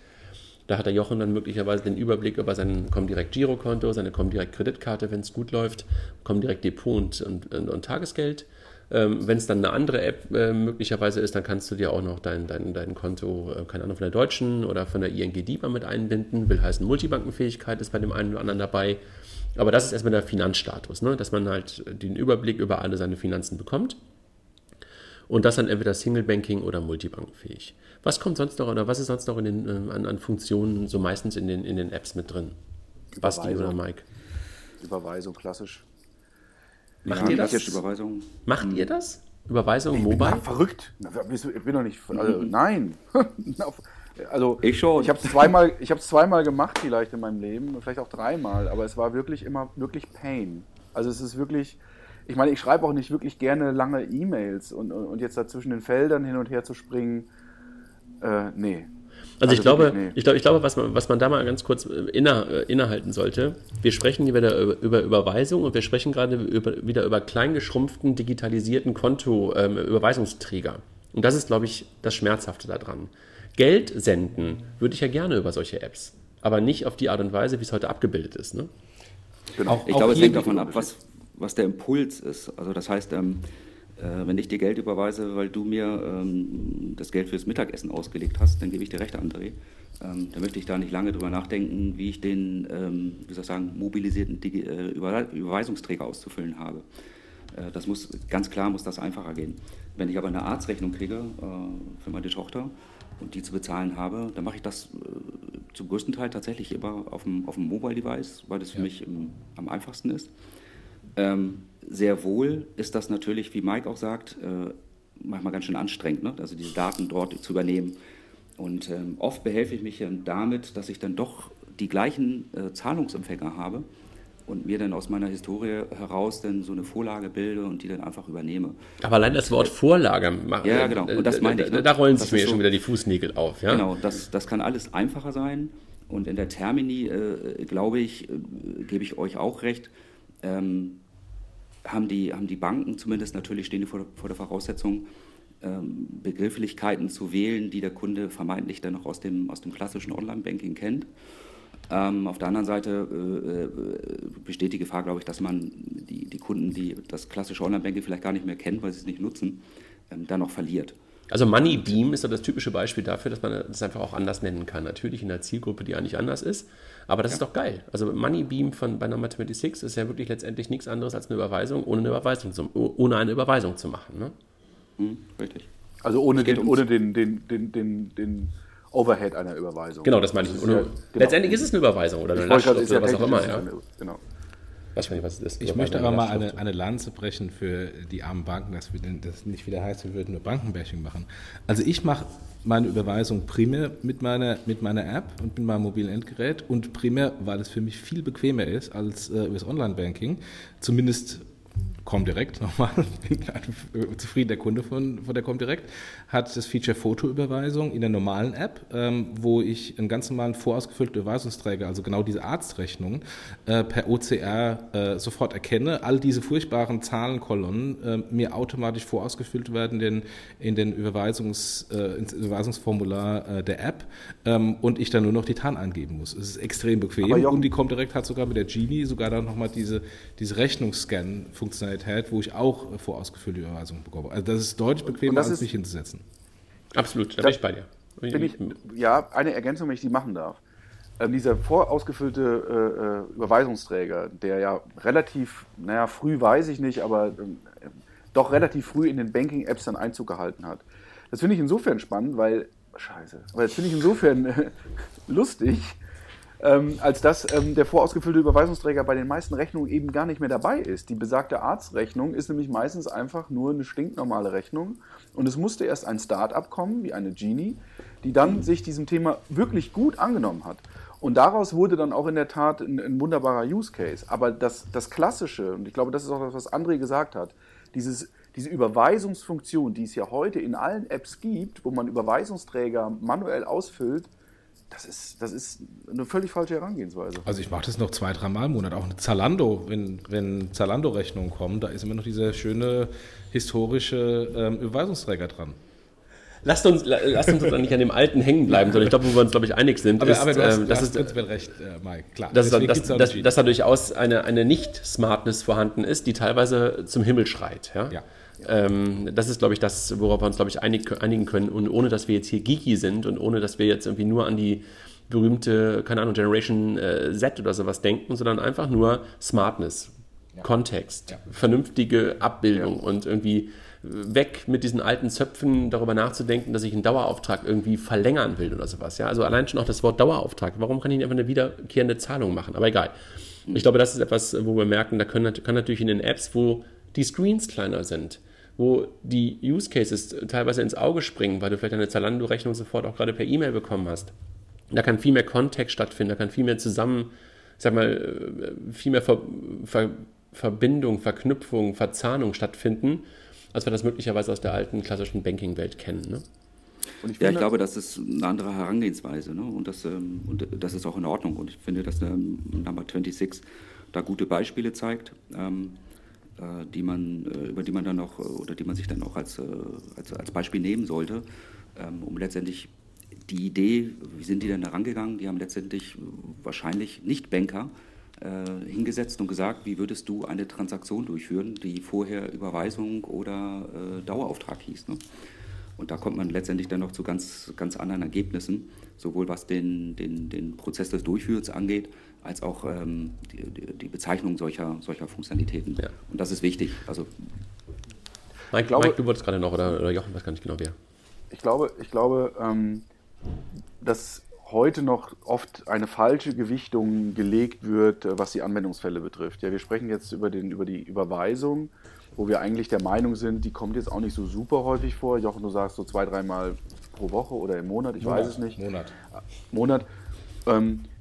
Da hat der Jochen dann möglicherweise den Überblick über sein Comdirect-Girokonto, seine Comdirect-Kreditkarte, wenn es gut läuft, Comdirect-Depot und Tagesgeld. Wenn es dann eine andere App möglicherweise ist, dann kannst du dir auch noch dein Konto, keine Ahnung, von der Deutschen oder von der ING DiBa mit einbinden. Will heißen, Multibankenfähigkeit ist bei dem einen oder anderen dabei. Aber das ist erstmal der Finanzstatus, ne? Dass man halt den Überblick über alle seine Finanzen bekommt. Und das dann entweder Single Banking oder Multibankenfähig. Was kommt sonst noch oder was ist sonst noch in den, an Funktionen so meistens in den Apps mit drin? Basti oder Mike? Überweisung, klassisch. Macht ihr das? Überweisung ich mobile? Bin verrückt. Ich bin doch nicht. Also, nein. Also, ich schon. Ich habe es zweimal gemacht, vielleicht in meinem Leben, vielleicht auch dreimal, aber es war wirklich immer wirklich Pain. Also, es ist wirklich. Ich meine, ich schreibe auch nicht wirklich gerne lange E-Mails und jetzt da zwischen den Feldern hin und her zu springen. Nee. Also ich glaube, was man da mal ganz kurz innehalten sollte, wir sprechen hier wieder über Überweisung und wir sprechen gerade wieder über kleingeschrumpften, digitalisierten Konto-Überweisungsträger. Und das ist, glaube ich, das Schmerzhafte daran. Geld senden würde ich ja gerne über solche Apps, aber nicht auf die Art und Weise, wie es heute abgebildet ist. Ne? Genau. Ich glaube, es hängt davon ab, was der Impuls ist. Also das heißt... wenn ich dir Geld überweise, weil du mir das Geld fürs Mittagessen ausgelegt hast, dann gebe ich dir recht, André. Da möchte ich da nicht lange drüber nachdenken, wie ich den, mobilisierten Überweisungsträger auszufüllen habe. Das muss ganz klar, muss das einfacher gehen. Wenn ich aber eine Arztrechnung kriege für meine Tochter und die zu bezahlen habe, dann mache ich das zum größten Teil tatsächlich immer auf dem Mobile Device, weil das für mich am einfachsten ist. Sehr wohl ist das natürlich, wie Mike auch sagt, manchmal ganz schön anstrengend, ne? Also diese Daten dort zu übernehmen. Und oft behelfe ich mich damit, dass ich dann doch die gleichen Zahlungsempfänger habe und mir dann aus meiner Historie heraus dann so eine Vorlage bilde und die dann einfach übernehme. Aber allein das Wort Vorlage machen. Ja, genau. Und das meine ich, ne? Da rollen sich mir schon wieder die Fußnägel auf. Ja? Genau, das kann alles einfacher sein. Und in der Termini, glaube ich, gebe ich euch auch recht, haben die Banken zumindest, natürlich stehen die vor der Voraussetzung, Begrifflichkeiten zu wählen, die der Kunde vermeintlich dann noch aus dem klassischen Online-Banking kennt. Auf der anderen Seite besteht die Gefahr, glaube ich, dass man die Kunden, die das klassische Online-Banking vielleicht gar nicht mehr kennen, weil sie es nicht nutzen, dann auch verliert. Also Money Beam ist ja das typische Beispiel dafür, dass man das einfach auch anders nennen kann. Natürlich in einer Zielgruppe, die eigentlich anders ist, aber das ist doch geil. Also Money Beam bei Number 26 ist ja wirklich letztendlich nichts anderes als eine Überweisung, ohne eine Überweisung zu machen. Ne? Hm, richtig. Also ohne den Overhead einer Überweisung. Genau, das meine ich. Letztendlich ist es eine Überweisung oder eine Lastschrift oder was auch immer. Ja. Genau. Ich möchte aber mal eine Lanze brechen für die armen Banken, dass das nicht wieder heißt, wir würden nur Bankenbashing machen. Also ich mache meine Überweisung primär mit meiner App und mit meinem mobilen Endgerät und primär, weil es für mich viel bequemer ist als übers Online-Banking, zumindest Comdirect, nochmal, bin zufrieden der Kunde von der Comdirect, hat das Feature Fotoüberweisung in der normalen App, wo ich einen ganz normalen vorausgefüllten Überweisungsträger, also genau diese Arztrechnung, per OCR sofort erkenne. All diese furchtbaren Zahlenkolonnen mir automatisch vorausgefüllt werden in den Überweisungsformular der App und ich dann nur noch die TAN eingeben muss. Es ist extrem bequem. Und die Comdirect hat sogar mit der Genie sogar dann nochmal diese Rechnungsscan-Funktionalität, wo ich auch vorausgefüllte Überweisungen bekomme. Also das ist deutlich bequemer, als mich hinzusetzen. Absolut, da bin ich bei dir. Eine Ergänzung, wenn ich die machen darf. Dieser vorausgefüllte Überweisungsträger, der ja relativ, früh weiß ich nicht, aber doch relativ früh in den Banking-Apps dann Einzug gehalten hat. Das finde ich insofern spannend, lustig, als dass der vorausgefüllte Überweisungsträger bei den meisten Rechnungen eben gar nicht mehr dabei ist. Die besagte Arztrechnung ist nämlich meistens einfach nur eine stinknormale Rechnung und es musste erst ein Start-up kommen, wie eine Genie, die dann sich diesem Thema wirklich gut angenommen hat. Und daraus wurde dann auch in der Tat ein wunderbarer Use Case. Aber das Klassische, und ich glaube, das ist auch das, was André gesagt hat, diese Überweisungsfunktion, die es ja heute in allen Apps gibt, wo man Überweisungsträger manuell ausfüllt, das ist eine völlig falsche Herangehensweise. Also ich mache das noch 2-3 Mal im Monat. Auch eine Zalando, wenn Zalando-Rechnungen kommen, da ist immer noch dieser schöne historische Überweisungsträger dran. Lasst uns jetzt nicht an dem Alten hängen bleiben, sondern ich glaube, wo wir uns, einig sind, ist... Aber du hast prinzipiell recht, Mike, klar. Dass da durchaus eine Nicht-Smartness vorhanden ist, die teilweise zum Himmel schreit. Ja. Das ist, glaube ich, das, worauf wir uns, einigen können. Und ohne, dass wir jetzt hier geeky sind und ohne, dass wir jetzt irgendwie nur an die berühmte, Generation Z oder sowas denken, sondern einfach nur Smartness, Kontext, vernünftige Abbildung und irgendwie... weg mit diesen alten Zöpfen darüber nachzudenken, dass ich einen Dauerauftrag irgendwie verlängern will oder sowas. Ja? Also allein schon auch das Wort Dauerauftrag. Warum kann ich nicht einfach eine wiederkehrende Zahlung machen? Aber egal. Ich glaube, das ist etwas, wo wir merken, da kann natürlich in den Apps, wo die Screens kleiner sind, wo die Use Cases teilweise ins Auge springen, weil du vielleicht eine Zalando-Rechnung sofort auch gerade per E-Mail bekommen hast. Da kann viel mehr Kontext stattfinden, da kann viel mehr viel mehr Verbindung, Verknüpfung, Verzahnung stattfinden, als wir das möglicherweise aus der alten klassischen Banking-Welt kennen. Ne? Und ich glaube, das ist eine andere Herangehensweise, ne? Und das ist auch in Ordnung. Und ich finde, dass der Number 26 da gute Beispiele zeigt, die man sich dann auch als Beispiel nehmen sollte, um letztendlich die Idee, wie sind die denn da rangegangen? Die haben letztendlich wahrscheinlich Nicht-Banker hingesetzt und gesagt, wie würdest du eine Transaktion durchführen, die vorher Überweisung oder Dauerauftrag hieß. Ne? Und da kommt man letztendlich dann noch zu ganz, ganz anderen Ergebnissen, sowohl was den Prozess des Durchführens angeht, als auch die Bezeichnung solcher Funktionalitäten. Ja. Und das ist wichtig. Also, Mike, du wolltest gerade noch, oder Jochen, weiß gar nicht genau wer. Ich glaube, dass heute noch oft eine falsche Gewichtung gelegt wird, was die Anwendungsfälle betrifft. Ja, wir sprechen jetzt über die Überweisung, wo wir eigentlich der Meinung sind, die kommt jetzt auch nicht so super häufig vor. Jochen, du sagst so 2-3 Mal pro Woche oder im Monat, ich weiß es nicht. Monat.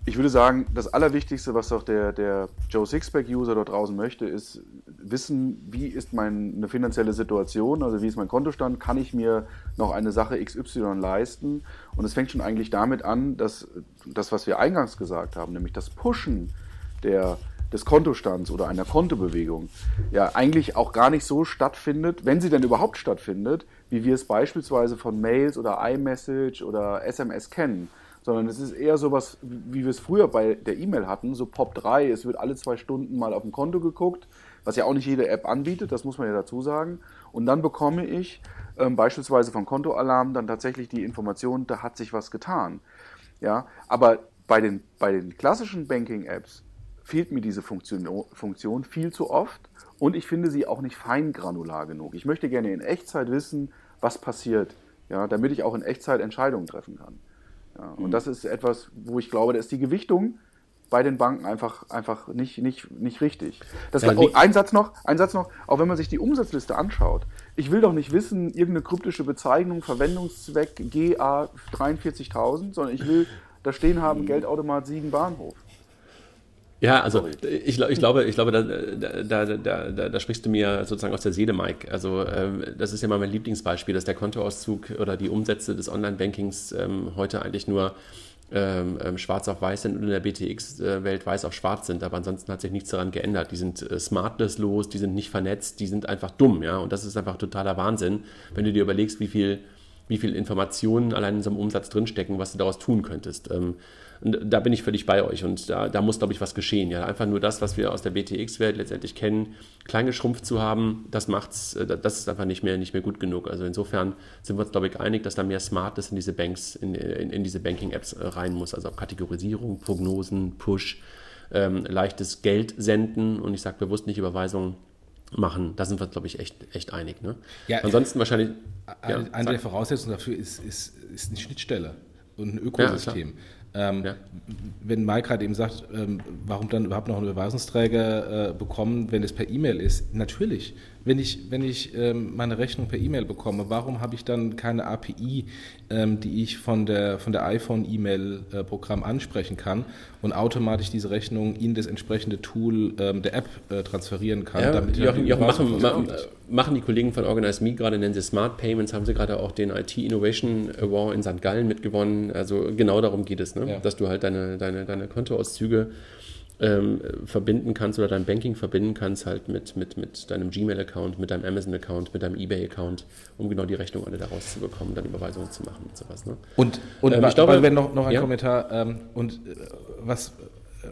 Ich würde sagen, das Allerwichtigste, was doch der Joe Sixpack-User dort draußen möchte, ist wissen, wie ist meine finanzielle Situation, also wie ist mein Kontostand, kann ich mir noch eine Sache XY leisten? Und es fängt schon eigentlich damit an, dass das, was wir eingangs gesagt haben, nämlich das Pushen des Kontostands oder einer Kontobewegung, ja eigentlich auch gar nicht so stattfindet, wenn sie denn überhaupt stattfindet, wie wir es beispielsweise von Mails oder iMessage oder SMS kennen. Sondern es ist eher sowas, wie wir es früher bei der E-Mail hatten, so Pop 3, es wird alle 2 Stunden mal auf dem Konto geguckt, was ja auch nicht jede App anbietet, das muss man ja dazu sagen. Und dann bekomme ich beispielsweise von Kontoalarm dann tatsächlich die Information, da hat sich was getan. Ja, aber bei den klassischen Banking-Apps fehlt mir diese Funktion viel zu oft und ich finde sie auch nicht feingranular genug. Ich möchte gerne in Echtzeit wissen, was passiert, ja, damit ich auch in Echtzeit Entscheidungen treffen kann. Ja, und das ist etwas, wo ich glaube, da ist die Gewichtung bei den Banken einfach nicht richtig. Ein Satz noch, auch wenn man sich die Umsatzliste anschaut, ich will doch nicht wissen, irgendeine kryptische Bezeichnung, Verwendungszweck GA 43.000, sondern ich will da stehen haben, Geldautomat Siegen Bahnhof. Ja, also ich glaube, da sprichst du mir sozusagen aus der Seele, Mike. Also das ist ja mal mein Lieblingsbeispiel, dass der Kontoauszug oder die Umsätze des Online-Bankings heute eigentlich nur schwarz auf weiß sind und in der BTX-Welt weiß auf schwarz sind. Aber ansonsten hat sich nichts daran geändert. Die sind smartless-los, die sind nicht vernetzt, die sind einfach dumm. Ja? Und das ist einfach totaler Wahnsinn, wenn du dir überlegst, wie viel Informationen allein in so einem Umsatz drinstecken, was du daraus tun könntest. Und da bin ich völlig bei euch und da muss, glaube ich, was geschehen. Ja, einfach nur das, was wir aus der BTX-Welt letztendlich kennen, kleingeschrumpft zu haben, das ist einfach nicht mehr gut genug. Also insofern sind wir uns, glaube ich, einig, dass da mehr Smartes in diese Banks, in diese Banking-Apps rein muss. Also auch Kategorisierung, Prognosen, Push, leichtes Geld senden und ich sage bewusst nicht Überweisungen machen. Da sind wir, glaube ich, echt einig. Ne? Ja, ansonsten wahrscheinlich... Eine der Voraussetzungen dafür ist eine Schnittstelle und ein Ökosystem. Ja, wenn Mike gerade eben sagt, warum dann überhaupt noch einen Überweisungsträger bekommen, wenn es per E-Mail ist? Natürlich. Wenn ich meine Rechnung per E-Mail bekomme, warum habe ich dann keine API, die ich von der iPhone-E-Mail-Programm ansprechen kann und automatisch diese Rechnung in das entsprechende Tool der App transferieren kann? Ja, damit machen die Kollegen von Organize.me gerade, nennen sie Smart Payments, haben sie gerade auch den IT Innovation Award in St. Gallen mitgewonnen. Also genau darum geht es, ne? Ja. Dass du halt deine Kontoauszüge verbinden kannst oder dein Banking verbinden kannst halt mit deinem Gmail-Account, mit deinem Amazon-Account, mit deinem eBay-Account, um genau die Rechnung alle daraus zu bekommen, dann Überweisungen zu machen und sowas. Ne? Und ich glaube, wenn noch ein Kommentar und was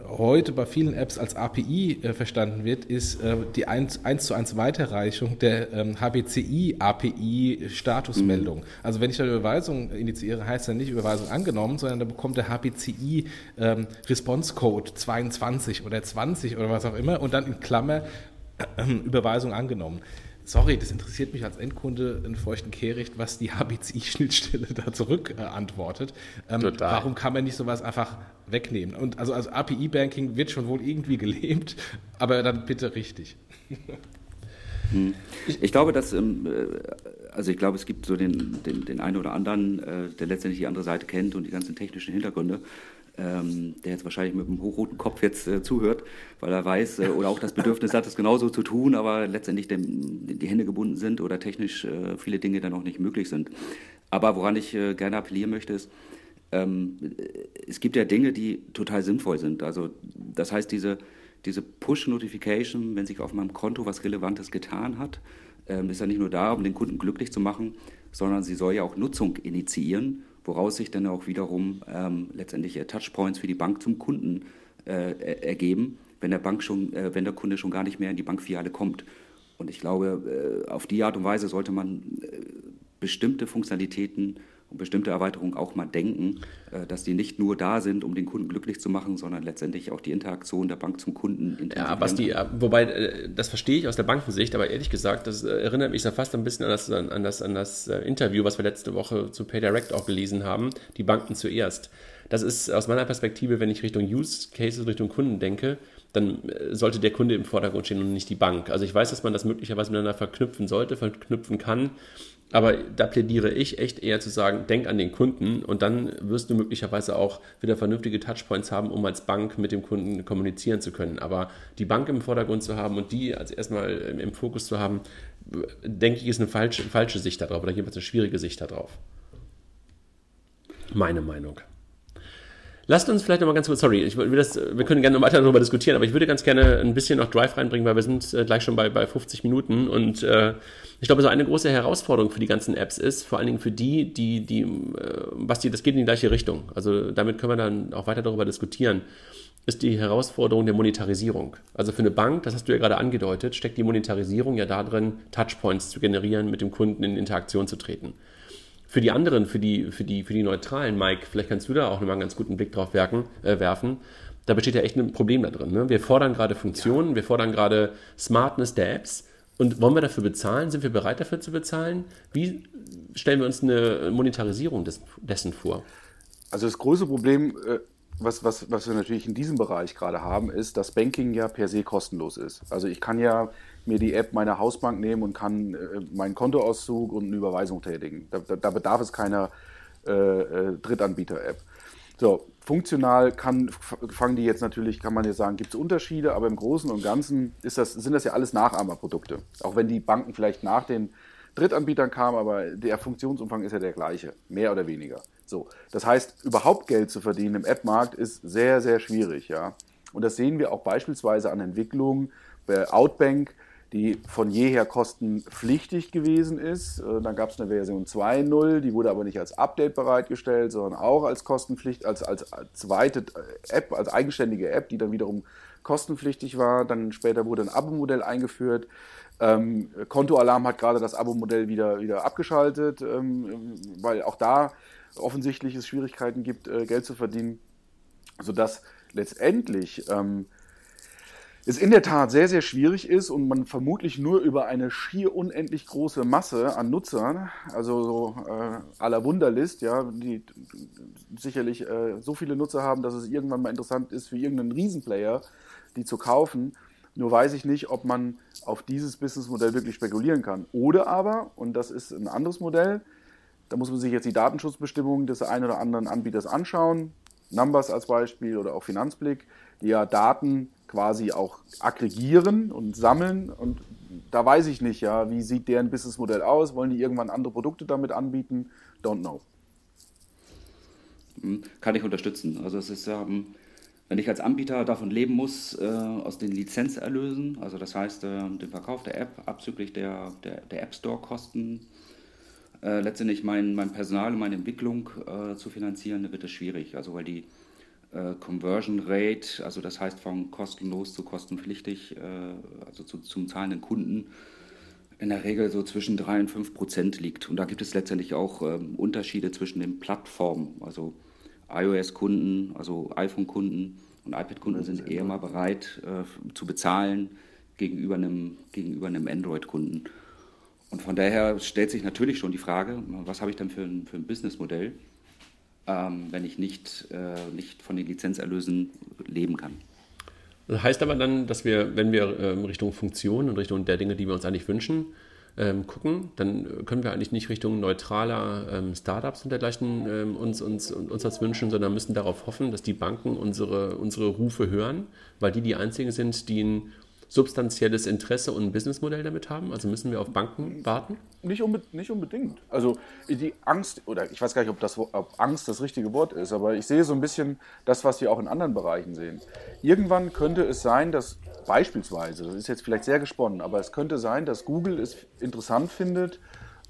heute bei vielen Apps als API verstanden wird, ist die 1:1 Weiterreichung der HBCI-API-Statusmeldung. Mhm. Also wenn ich eine Überweisung initiiere, heißt dann nicht Überweisung angenommen, sondern dann bekommt der HBCI Response Code 22 oder 20 oder was auch immer und dann in Klammer Überweisung angenommen. Sorry, das interessiert mich als Endkunde in feuchten Kehricht, was die HBCI-Schnittstelle da zurück antwortet. Warum kann man nicht sowas einfach wegnehmen? Und also API-Banking wird schon wohl irgendwie gelebt, aber dann bitte richtig. Ich glaube, es gibt so den einen oder anderen, der letztendlich die andere Seite kennt und die ganzen technischen Hintergründe, der jetzt wahrscheinlich mit einem hochroten Kopf jetzt zuhört, weil er weiß oder auch das Bedürfnis hat, es genauso zu tun, aber letztendlich die Hände gebunden sind oder technisch viele Dinge dann auch nicht möglich sind. Aber woran ich gerne appellieren möchte ist, es gibt ja Dinge, die total sinnvoll sind. Also das heißt, diese Push-Notification, wenn sich auf meinem Konto was Relevantes getan hat, ist ja nicht nur da, um den Kunden glücklich zu machen, sondern sie soll ja auch Nutzung initiieren, woraus sich dann auch wiederum letztendlich Touchpoints für die Bank zum Kunden ergeben, wenn der Kunde schon gar nicht mehr in die Bankfiliale kommt. Und ich glaube, auf die Art und Weise sollte man bestimmte Funktionalitäten und bestimmte Erweiterungen auch mal denken, dass die nicht nur da sind, um den Kunden glücklich zu machen, sondern letztendlich auch die Interaktion der Bank zum Kunden intensivieren. Ja, wobei, das verstehe ich aus der Bankensicht, aber ehrlich gesagt, das erinnert mich so fast ein bisschen an das Interview, was wir letzte Woche zu PayDirect auch gelesen haben, die Banken zuerst. Das ist aus meiner Perspektive, wenn ich Richtung Use Cases, Richtung Kunden denke, dann sollte der Kunde im Vordergrund stehen und nicht die Bank. Also ich weiß, dass man das möglicherweise miteinander verknüpfen kann, aber da plädiere ich echt eher zu sagen, denk an den Kunden und dann wirst du möglicherweise auch wieder vernünftige Touchpoints haben, um als Bank mit dem Kunden kommunizieren zu können. Aber die Bank im Vordergrund zu haben und die als erstmal im Fokus zu haben, denke ich, ist eine falsche Sicht darauf oder jedenfalls eine schwierige Sicht darauf. Meine Meinung. Lasst uns vielleicht nochmal ganz kurz, wir können gerne noch weiter darüber diskutieren, aber ich würde ganz gerne ein bisschen noch Drive reinbringen, weil wir sind gleich schon bei 50 Minuten und ich glaube, so eine große Herausforderung für die ganzen Apps ist, vor allen Dingen für das geht in die gleiche Richtung, also damit können wir dann auch weiter darüber diskutieren, ist die Herausforderung der Monetarisierung. Also für eine Bank, das hast du ja gerade angedeutet, steckt die Monetarisierung ja darin, Touchpoints zu generieren, mit dem Kunden in Interaktion zu treten. Für die anderen, für die Neutralen, Mike, vielleicht kannst du da auch nochmal einen ganz guten Blick drauf werfen, da besteht ja echt ein Problem da drin. Ne? Wir fordern gerade Funktionen, wir fordern gerade Smartness der Apps und wollen wir dafür bezahlen? Sind wir bereit dafür zu bezahlen? Wie stellen wir uns eine Monetarisierung dessen vor? Also das große Problem, was wir natürlich in diesem Bereich gerade haben, ist, dass Banking ja per se kostenlos ist. Also ich kann ja mir die App meiner Hausbank nehmen und kann meinen Kontoauszug und eine Überweisung tätigen. Da bedarf es keiner Drittanbieter-App. So, funktional kann man jetzt sagen, gibt es Unterschiede, aber im Großen und Ganzen sind das ja alles Nachahmerprodukte. Auch wenn die Banken vielleicht nach den Drittanbietern kamen, aber der Funktionsumfang ist ja der gleiche, mehr oder weniger. So, das heißt, überhaupt Geld zu verdienen im App-Markt ist sehr, sehr schwierig, ja. Und das sehen wir auch beispielsweise an Entwicklungen bei Outbank, die von jeher kostenpflichtig gewesen ist. Dann gab es eine Version 2.0, die wurde aber nicht als Update bereitgestellt, sondern auch als kostenpflichtig, als zweite App, als eigenständige App, die dann wiederum kostenpflichtig war. Dann später wurde ein Abo-Modell eingeführt. Kontoalarm hat gerade das Abo-Modell wieder abgeschaltet, weil auch da offensichtlich es Schwierigkeiten gibt, Geld zu verdienen, sodass letztendlich es in der Tat sehr, sehr schwierig ist und man vermutlich nur über eine schier unendlich große Masse an Nutzern, also so à la Wunderlist, ja, die sicherlich so viele Nutzer haben, dass es irgendwann mal interessant ist für irgendeinen Riesenplayer, die zu kaufen. Nur weiß ich nicht, ob man auf dieses Businessmodell wirklich spekulieren kann. Oder aber, und das ist ein anderes Modell, da muss man sich jetzt die Datenschutzbestimmungen des einen oder anderen Anbieters anschauen, Numbrs als Beispiel oder auch Finanzblick, die ja Daten quasi auch aggregieren und sammeln, und da weiß ich nicht, ja, wie sieht deren Businessmodell aus, wollen die irgendwann andere Produkte damit anbieten, don't know. Kann ich unterstützen, also es ist ja, wenn ich als Anbieter davon leben muss, aus den Lizenzerlösen, also das heißt, den Verkauf der App abzüglich der App-Store-Kosten, letztendlich mein Personal und meine Entwicklung zu finanzieren, dann wird es schwierig, also weil die Conversion Rate, also das heißt von kostenlos zu kostenpflichtig, also zum zahlenden Kunden, in der Regel so zwischen 3% und 5% liegt. Und da gibt es letztendlich auch Unterschiede zwischen den Plattformen. Also iOS-Kunden, also iPhone-Kunden und iPad-Kunden sind eher mal bereit zu bezahlen gegenüber einem Android-Kunden. Und von daher stellt sich natürlich schon die Frage, was habe ich denn für ein Businessmodell, wenn ich nicht von den Lizenzerlösen leben kann. Das heißt aber dann, dass wir, wenn wir Richtung Funktionen und Richtung der Dinge, die wir uns eigentlich wünschen, gucken, dann können wir eigentlich nicht Richtung neutraler Startups und dergleichen uns das wünschen, sondern müssen darauf hoffen, dass die Banken unsere Rufe hören, weil die einzigen sind, die ein substanzielles Interesse und ein Businessmodell damit haben? Also müssen wir auf Banken warten? Nicht unbedingt. Also die Angst, oder ich weiß gar nicht, ob Angst das richtige Wort ist, aber ich sehe so ein bisschen das, was wir auch in anderen Bereichen sehen. Irgendwann könnte es sein, dass beispielsweise, das ist jetzt vielleicht sehr gesponnen, aber es könnte sein, dass Google es interessant findet,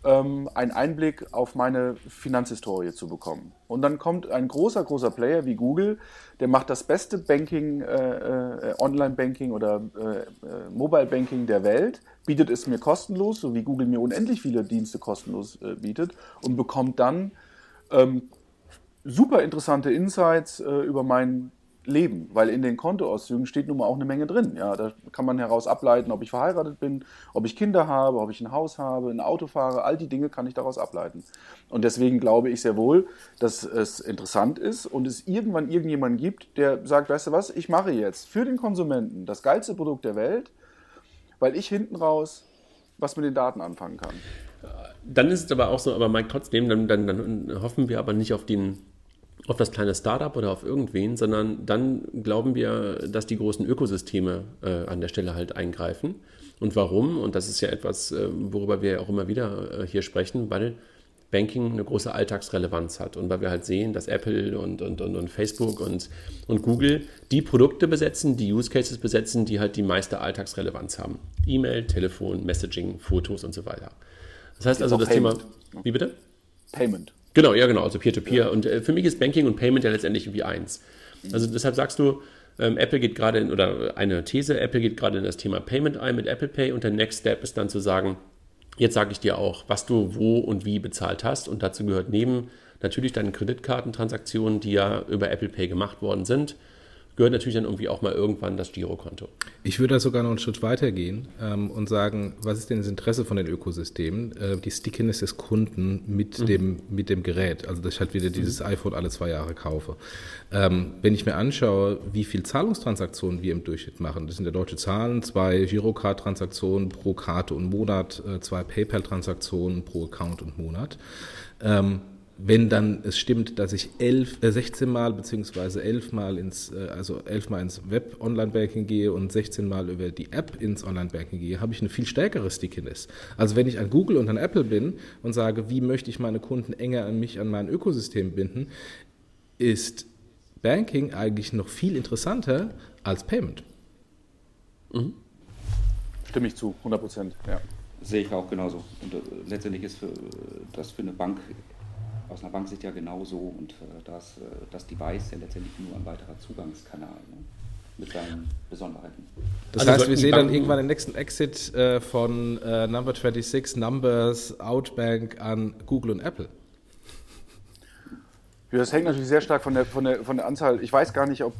einen Einblick auf meine Finanzhistorie zu bekommen. Und dann kommt ein großer, großer Player wie Google, der macht das beste Banking, Online-Banking oder Mobile-Banking der Welt, bietet es mir kostenlos, so wie Google mir unendlich viele Dienste kostenlos bietet, und bekommt dann super interessante Insights über mein Leben, weil in den Kontoauszügen steht nun mal auch eine Menge drin. Ja, da kann man heraus ableiten, ob ich verheiratet bin, ob ich Kinder habe, ob ich ein Haus habe, ein Auto fahre, all die Dinge kann ich daraus ableiten. Und deswegen glaube ich sehr wohl, dass es interessant ist und es irgendwann irgendjemanden gibt, der sagt, weißt du was, ich mache jetzt für den Konsumenten das geilste Produkt der Welt, weil ich hinten raus was mit den Daten anfangen kann. Dann ist es aber auch so, aber Mike, trotzdem, dann hoffen wir aber nicht auf das kleine Startup oder auf irgendwen, sondern dann glauben wir, dass die großen Ökosysteme an der Stelle halt eingreifen. Und warum? Und das ist ja etwas, worüber wir auch immer wieder hier sprechen, weil Banking eine große Alltagsrelevanz hat und weil wir halt sehen, dass Apple und Facebook und Google die Produkte besetzen, die Use Cases besetzen, die halt die meiste Alltagsrelevanz haben. E-Mail, Telefon, Messaging, Fotos und so weiter. Das heißt also das Thema... Wie bitte? Payment. Genau, ja genau, also Peer-to-Peer. Ja. Und für mich ist Banking und Payment ja letztendlich irgendwie eins. Also deshalb sagst du, Apple geht gerade in das Thema Payment ein mit Apple Pay, und der Next Step ist dann zu sagen, jetzt sage ich dir auch, was du wo und wie bezahlt hast, und dazu gehört neben natürlich deinen Kreditkartentransaktionen, die ja über Apple Pay gemacht worden sind, gehört natürlich dann irgendwie auch mal irgendwann das Girokonto. Ich würde da sogar noch einen Schritt weiter gehen und sagen, was ist denn das Interesse von den Ökosystemen? Die Stickiness des Kunden mit dem Gerät. Also dass ich halt wieder dieses iPhone alle 2 Jahre kaufe. Wenn ich mir anschaue, wie viel Zahlungstransaktionen wir im Durchschnitt machen, das sind ja deutsche Zahlen, 2 Girocard-Transaktionen pro Karte und Monat, 2 PayPal-Transaktionen pro Account und Monat. wenn dann es stimmt, dass ich 16 Mal bzw. 11 Mal ins Web-Online-Banking gehe und 16 Mal über die App ins Online-Banking gehe, habe ich eine viel stärkere Stickiness. Also wenn ich an Google und an Apple bin und sage, wie möchte ich meine Kunden enger an mein Ökosystem binden, ist Banking eigentlich noch viel interessanter als Payment. Mhm. Stimme ich zu, 100%. Ja. Sehe ich auch genauso. Und letztendlich ist das für eine Bank, aus einer Banksicht ja genauso. Und das Device ja letztendlich nur ein weiterer Zugangskanal, ne? Mit seinen Besonderheiten. Das heißt, wir sehen dann irgendwann den nächsten Exit von Number 26, Numbrs, Outbank an Google und Apple. Ja, das hängt natürlich sehr stark von der Anzahl. Ich weiß gar nicht, ob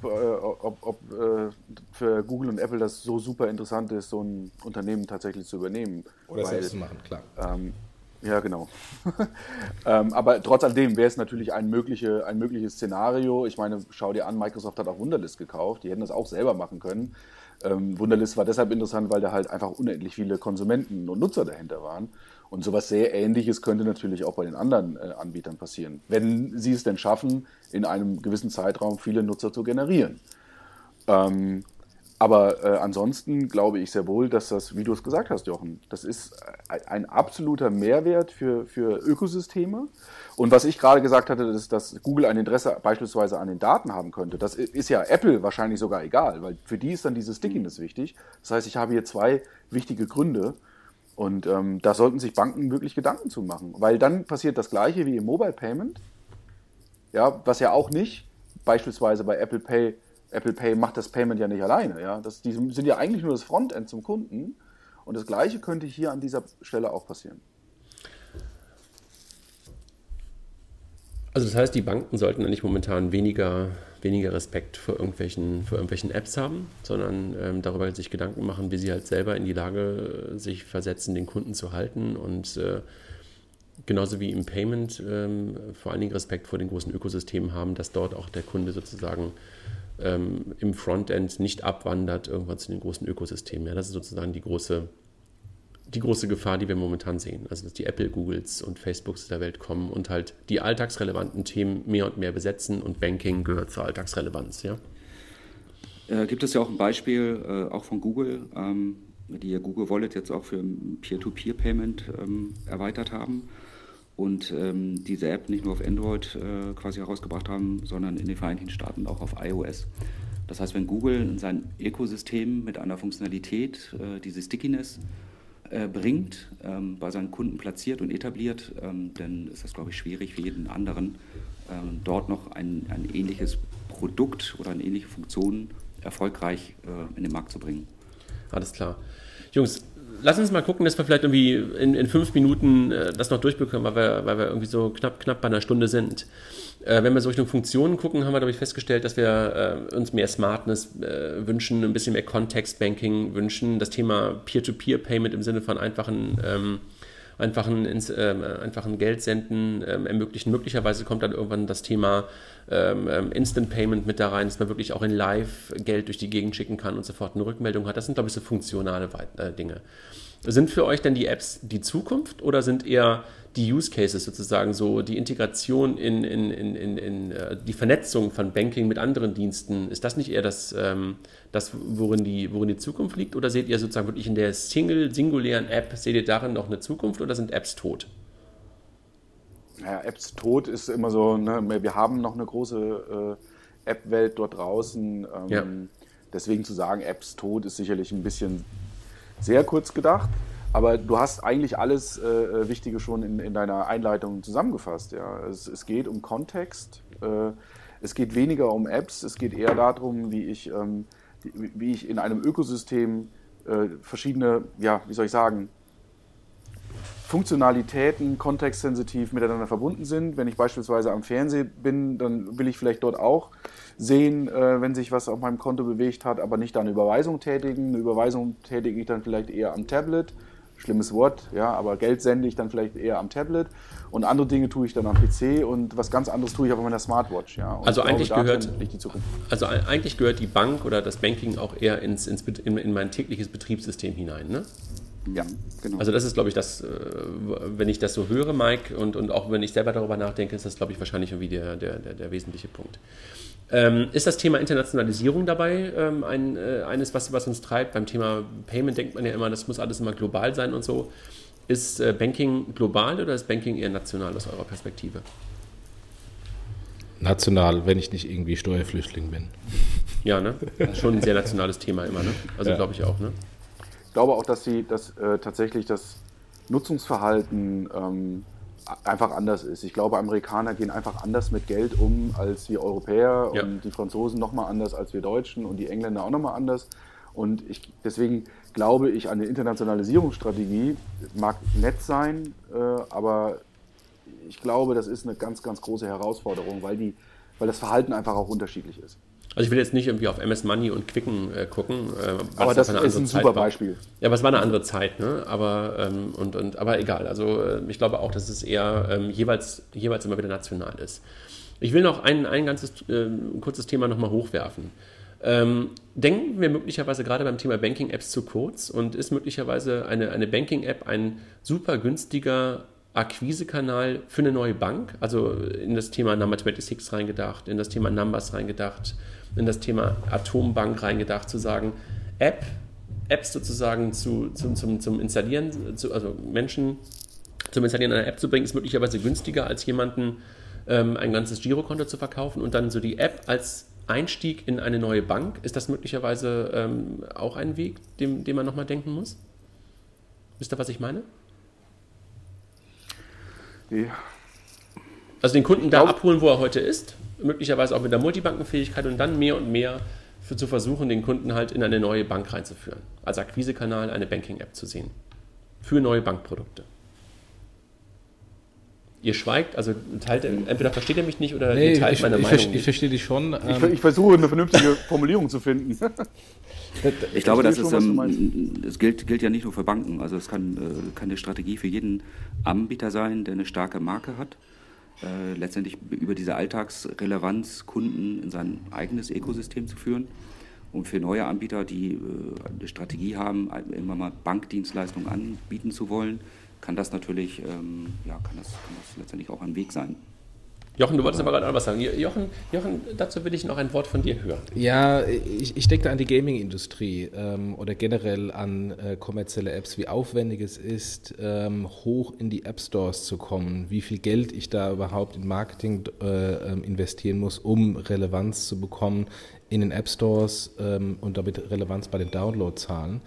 für Google und Apple das so super interessant ist, so ein Unternehmen tatsächlich zu übernehmen. Oder selbst zu machen, klar. Ja, genau. Aber trotz alledem wäre es natürlich ein mögliches Szenario. Ich meine, schau dir an, Microsoft hat auch Wunderlist gekauft. Die hätten das auch selber machen können. Wunderlist war deshalb interessant, weil da halt einfach unendlich viele Konsumenten und Nutzer dahinter waren. Und sowas sehr Ähnliches könnte natürlich auch bei den anderen Anbietern passieren, wenn sie es denn schaffen, in einem gewissen Zeitraum viele Nutzer zu generieren. Aber ansonsten glaube ich sehr wohl, dass das, wie du es gesagt hast, Jochen, das ist ein absoluter Mehrwert für Ökosysteme. Und was ich gerade gesagt hatte, ist, dass Google ein Interesse beispielsweise an den Daten haben könnte. Das ist ja Apple wahrscheinlich sogar egal, weil für die ist dann diese Stickiness wichtig. Das heißt, ich habe hier zwei wichtige Gründe. Und da sollten sich Banken wirklich Gedanken zu machen, weil dann passiert das Gleiche wie im Mobile Payment, ja, was ja auch nicht, beispielsweise bei Apple Pay macht das Payment ja nicht alleine, ja, die sind ja eigentlich nur das Frontend zum Kunden, und das Gleiche könnte hier an dieser Stelle auch passieren. Also das heißt, die Banken sollten eigentlich momentan weniger Respekt vor irgendwelchen Apps haben, sondern darüber halt sich Gedanken machen, wie sie halt selber in die Lage sich versetzen, den Kunden zu halten, und genauso wie im Payment vor allen Dingen Respekt vor den großen Ökosystemen haben, dass dort auch der Kunde sozusagen im Frontend nicht abwandert irgendwann zu den großen Ökosystemen. Ja, das ist sozusagen die große Gefahr, die wir momentan sehen, also dass die Apple, Googles und Facebooks der Welt kommen und halt die alltagsrelevanten Themen mehr und mehr besetzen, und Banking gehört zur Alltagsrelevanz, ja? Gibt es ja auch ein Beispiel, auch von Google, die Google Wallet jetzt auch für Peer-to-Peer-Payment erweitert haben und diese App nicht nur auf Android quasi herausgebracht haben, sondern in den Vereinigten Staaten auch auf iOS. Das heißt, wenn Google in sein Ökosystem mit einer Funktionalität diese Stickiness bringt, bei seinen Kunden platziert und etabliert, dann ist das, glaube ich, schwierig für jeden anderen, dort noch ein ähnliches Produkt oder eine ähnliche Funktion erfolgreich in den Markt zu bringen. Alles klar. Jungs, lass uns mal gucken, dass wir vielleicht irgendwie in 5 Minuten das noch durchbekommen, weil wir irgendwie so knapp bei einer Stunde sind. Wenn wir so Richtung Funktionen gucken, haben wir, glaube ich, festgestellt, dass wir uns mehr Smartness wünschen, ein bisschen mehr Context-Banking wünschen, das Thema Peer-to-Peer-Payment im Sinne von einfachen Geldsenden ermöglichen. Möglicherweise kommt dann irgendwann das Thema Instant Payment mit da rein, dass man wirklich auch in Live Geld durch die Gegend schicken kann und sofort eine Rückmeldung hat. Das sind, glaube ich, so funktionale Dinge. Sind für euch denn die Apps die Zukunft, oder sind eher die Use Cases sozusagen so, die Integration in die Vernetzung von Banking mit anderen Diensten, ist das nicht eher das worin die Zukunft liegt, oder seht ihr sozusagen wirklich in der singulären App, seht ihr darin noch eine Zukunft, oder sind Apps tot? Ja, Apps tot ist immer so, ne? Wir haben noch eine große App-Welt dort draußen, ja. Deswegen zu sagen, Apps tot ist sicherlich ein bisschen sehr kurz gedacht, aber du hast eigentlich alles Wichtige schon in deiner Einleitung zusammengefasst. Ja. Es geht um Kontext, es geht weniger um Apps, es geht eher darum, wie ich in einem Ökosystem verschiedene, ja, wie soll ich sagen, Funktionalitäten kontextsensitiv miteinander verbunden sind. Wenn ich beispielsweise am Fernseher bin, dann will ich vielleicht dort auch sehen, wenn sich was auf meinem Konto bewegt hat, aber nicht eine Überweisung tätigen. Eine Überweisung tätige ich dann vielleicht eher am Tablet. Schlimmes Wort, ja, aber Geld sende ich dann vielleicht eher am Tablet. Und andere Dinge tue ich dann am PC, und was ganz anderes tue ich auf meiner Smartwatch. Ja. Und eigentlich gehört die Bank oder das Banking auch eher in mein tägliches Betriebssystem hinein, ne? Ja, genau. Also das ist, glaube ich, das, wenn ich das so höre, Mike, und auch wenn ich selber darüber nachdenke, ist das, glaube ich, wahrscheinlich irgendwie der wesentliche Punkt. Ist das Thema Internationalisierung dabei eines, was uns treibt? Beim Thema Payment denkt man ja immer, das muss alles immer global sein und so. Ist Banking global oder ist Banking eher national aus eurer Perspektive? National, wenn ich nicht irgendwie Steuerflüchtling bin. Ja, ne? Schon ein sehr nationales Thema immer, ne? Also ja. Glaube ich auch, ne? Ich glaube auch, dass tatsächlich das Nutzungsverhalten einfach anders ist. Ich glaube, Amerikaner gehen einfach anders mit Geld um als wir Europäer und ja. Die Franzosen nochmal anders als wir Deutschen und die Engländer auch nochmal anders. Und deswegen glaube ich an die Internationalisierungsstrategie. Mag nett sein, aber ich glaube, das ist eine ganz, ganz große Herausforderung, weil das Verhalten einfach auch unterschiedlich ist. Also ich will jetzt nicht irgendwie auf MS Money und Quicken gucken. Aber das ist ein super Beispiel. Ja, aber es war eine andere Zeit, ne? Aber, aber egal. Also ich glaube auch, dass es eher jeweils immer wieder national ist. Ich will noch ein ganzes kurzes Thema nochmal hochwerfen. Denken wir möglicherweise gerade beim Thema Banking-Apps zu kurz und ist möglicherweise eine Banking-App ein super günstiger Akquisekanal für eine neue Bank, also in das Thema Number 26 reingedacht, in das Thema Numbrs reingedacht, in das Thema Atombank reingedacht, zu sagen, Apps sozusagen zum Installieren, also Menschen zum Installieren einer App zu bringen, ist möglicherweise günstiger als jemanden ein ganzes Girokonto zu verkaufen und dann so die App als Einstieg in eine neue Bank. Ist das möglicherweise auch ein Weg, den man nochmal denken muss? Wisst ihr, was ich meine? Nee. Also den Kunden da abholen, wo er heute ist, möglicherweise auch mit der Multibankenfähigkeit und dann mehr und mehr zu versuchen, den Kunden halt in eine neue Bank reinzuführen. Als Akquisekanal eine Banking-App zu sehen. Für neue Bankprodukte. Ihr schweigt, also teilt, entweder versteht ihr mich nicht oder ihr teilt meine Meinung. Ich verstehe dich schon. Ich versuche eine vernünftige Formulierung zu finden. Ich glaube, das ist, es gilt ja nicht nur für Banken. Also es kann eine Strategie für jeden Anbieter sein, der eine starke Marke hat. Letztendlich über diese Alltagsrelevanz Kunden in sein eigenes Ökosystem zu führen. Und für neue Anbieter, die eine Strategie haben, irgendwann mal Bankdienstleistungen anbieten zu wollen, kann das natürlich kann das letztendlich auch ein Weg sein. Jochen, du wolltest aber gerade auch was sagen. Jochen, dazu will ich noch ein Wort von dir hören. Ja, ich denke an die Gaming-Industrie oder generell an kommerzielle Apps, wie aufwendig es ist, hoch in die App-Stores zu kommen, wie viel Geld ich da überhaupt in Marketing investieren muss, um Relevanz zu bekommen in den App-Stores und damit Relevanz bei den Download-Zahlen.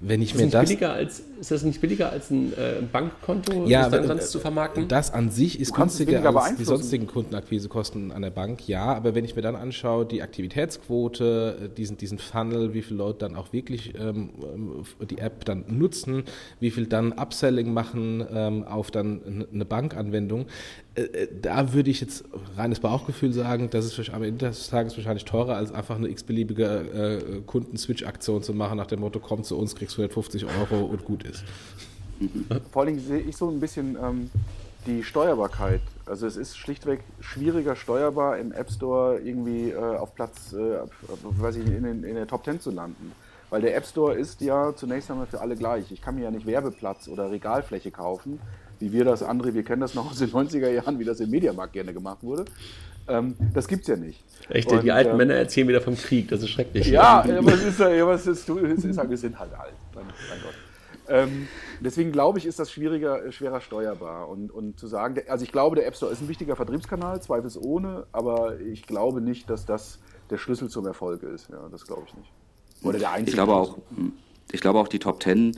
Wenn ich ist das nicht billiger als ein Bankkonto, das dann sonst zu vermarkten? Das an sich ist günstiger als die sonstigen Kundenakquisekosten an der Bank, ja, aber wenn ich mir dann anschaue, die Aktivitätsquote, diesen Funnel, wie viele Leute dann auch wirklich die App dann nutzen, wie viel dann Upselling machen auf dann eine Bankanwendung, da würde ich jetzt reines Bauchgefühl sagen, dass es am Ende des Tages wahrscheinlich teurer als einfach eine x-beliebige Kunden-Switch-Aktion zu machen, nach dem Motto, komm zu uns, kriegst 150 € und gut ist. Vor allem sehe ich so ein bisschen die Steuerbarkeit. Also es ist schlichtweg schwieriger steuerbar, im App Store irgendwie auf Platz, in der Top 10 zu landen. Weil der App Store ist ja zunächst einmal für alle gleich. Ich kann mir ja nicht Werbeplatz oder Regalfläche kaufen, wie wir das, André, wir kennen das noch aus den 90er Jahren, wie das im Mediamarkt gerne gemacht wurde. Das gibt's ja nicht. Echt, die alten Männer erzählen wieder vom Krieg, das ist schrecklich. Ja, aber wir sind halt alt, mein Gott. Deswegen glaube ich, ist das schwerer steuerbar. Und zu sagen, also ich glaube, der App Store ist ein wichtiger Vertriebskanal, zweifelsohne, aber ich glaube nicht, dass das der Schlüssel zum Erfolg ist. Ja, das glaube ich nicht. Oder der einzige. Ich glaube auch die Top 10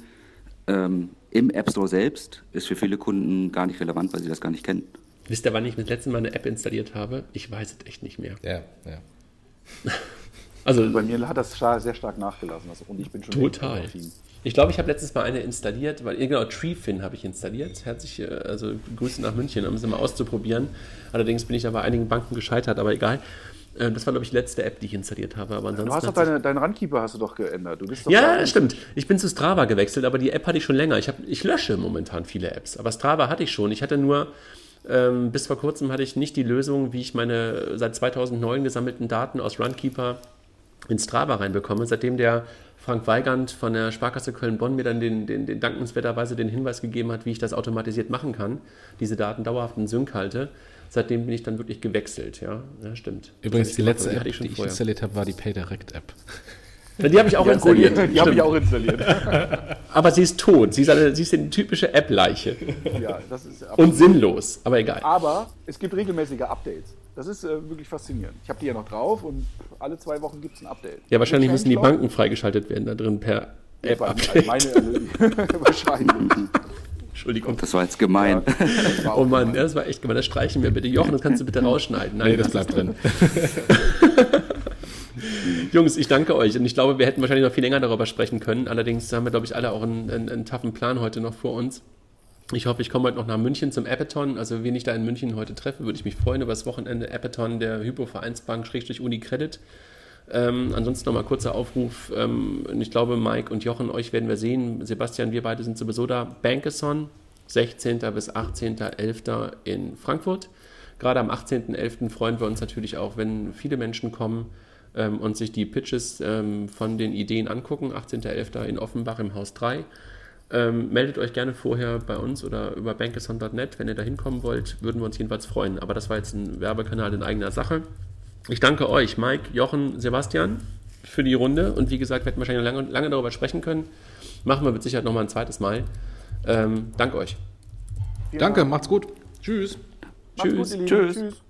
im App Store selbst ist für viele Kunden gar nicht relevant, weil sie das gar nicht kennen. Wisst ihr, wann ich das letzte Mal eine App installiert habe? Ich weiß es echt nicht mehr. Ja. Also bei mir hat das sehr stark nachgelassen. Also, und ich bin schon total. Ich glaube, ich habe letztens mal eine installiert, TreeFin habe ich installiert. Herzlich, also Grüße nach München, um es mal auszuprobieren. Allerdings bin ich da bei einigen Banken gescheitert, aber egal. Das war, glaube ich, die letzte App, die ich installiert habe. Aber ansonsten du hast doch deinen Runkeeper hast du doch geändert. Du bist doch stimmt. Ich bin zu Strava gewechselt, aber die App hatte ich schon länger. Ich lösche momentan viele Apps, aber Strava hatte ich schon. Ich hatte nur, bis vor kurzem hatte ich nicht die Lösung, wie ich meine seit 2009 gesammelten Daten aus Runkeeper in Strava reinbekomme, seitdem der Frank Weigand von der Sparkasse Köln-Bonn mir dann den dankenswerterweise den Hinweis gegeben hat, wie ich das automatisiert machen kann, diese Daten dauerhaft in Sync halte. Seitdem bin ich dann wirklich gewechselt, ja stimmt. Übrigens, die letzte App, die ich installiert habe, war die PayDirect-App. Die habe ich auch installiert. Die habe ich auch installiert. Aber sie ist tot. Sie ist eine typische App-Leiche. Ja, das ist und sinnlos, aber egal. Aber es gibt regelmäßige Updates. Das ist wirklich faszinierend. Ich habe die ja noch drauf und alle 2 Wochen gibt es ein Update. Ja, wahrscheinlich müssen die Banken freigeschaltet werden da drin per App-Update. Wahrscheinlich. Entschuldigung. Das war jetzt gemein. Ja, das war Mann, das war echt gemein. Das streichen wir bitte. Jochen, das kannst du bitte rausschneiden. Nein, nee, das bleibt drin. Jungs, ich danke euch und ich glaube, wir hätten wahrscheinlich noch viel länger darüber sprechen können. Allerdings haben wir, glaube ich, alle auch einen taffen Plan heute noch vor uns. Ich hoffe, ich komme heute noch nach München zum Appeton. Also wen ich da in München heute treffe, würde ich mich freuen über das Wochenende Appeton der Hypo-Vereinsbank /Unicredit. Ansonsten nochmal kurzer Aufruf. Ich glaube, Mike und Jochen, euch werden wir sehen. Sebastian, wir beide sind sowieso da. Bankathon, 16. bis 18.11. in Frankfurt. Gerade am 18.11. freuen wir uns natürlich auch, wenn viele Menschen kommen und sich die Pitches von den Ideen angucken. 18.11. in Offenbach im Haus 3. Meldet euch gerne vorher bei uns oder über bankathon.net, wenn ihr da hinkommen wollt, würden wir uns jedenfalls freuen. Aber das war jetzt ein Werbekanal in eigener Sache. Ich danke euch, Mike, Jochen, Sebastian, für die Runde. Und wie gesagt, wir hätten wahrscheinlich noch lange darüber sprechen können. Machen wir mit Sicherheit nochmal ein zweites Mal. Danke euch. Ja. Danke, macht's gut. Tschüss. Macht's gut, ihr Lieben. Tschüss.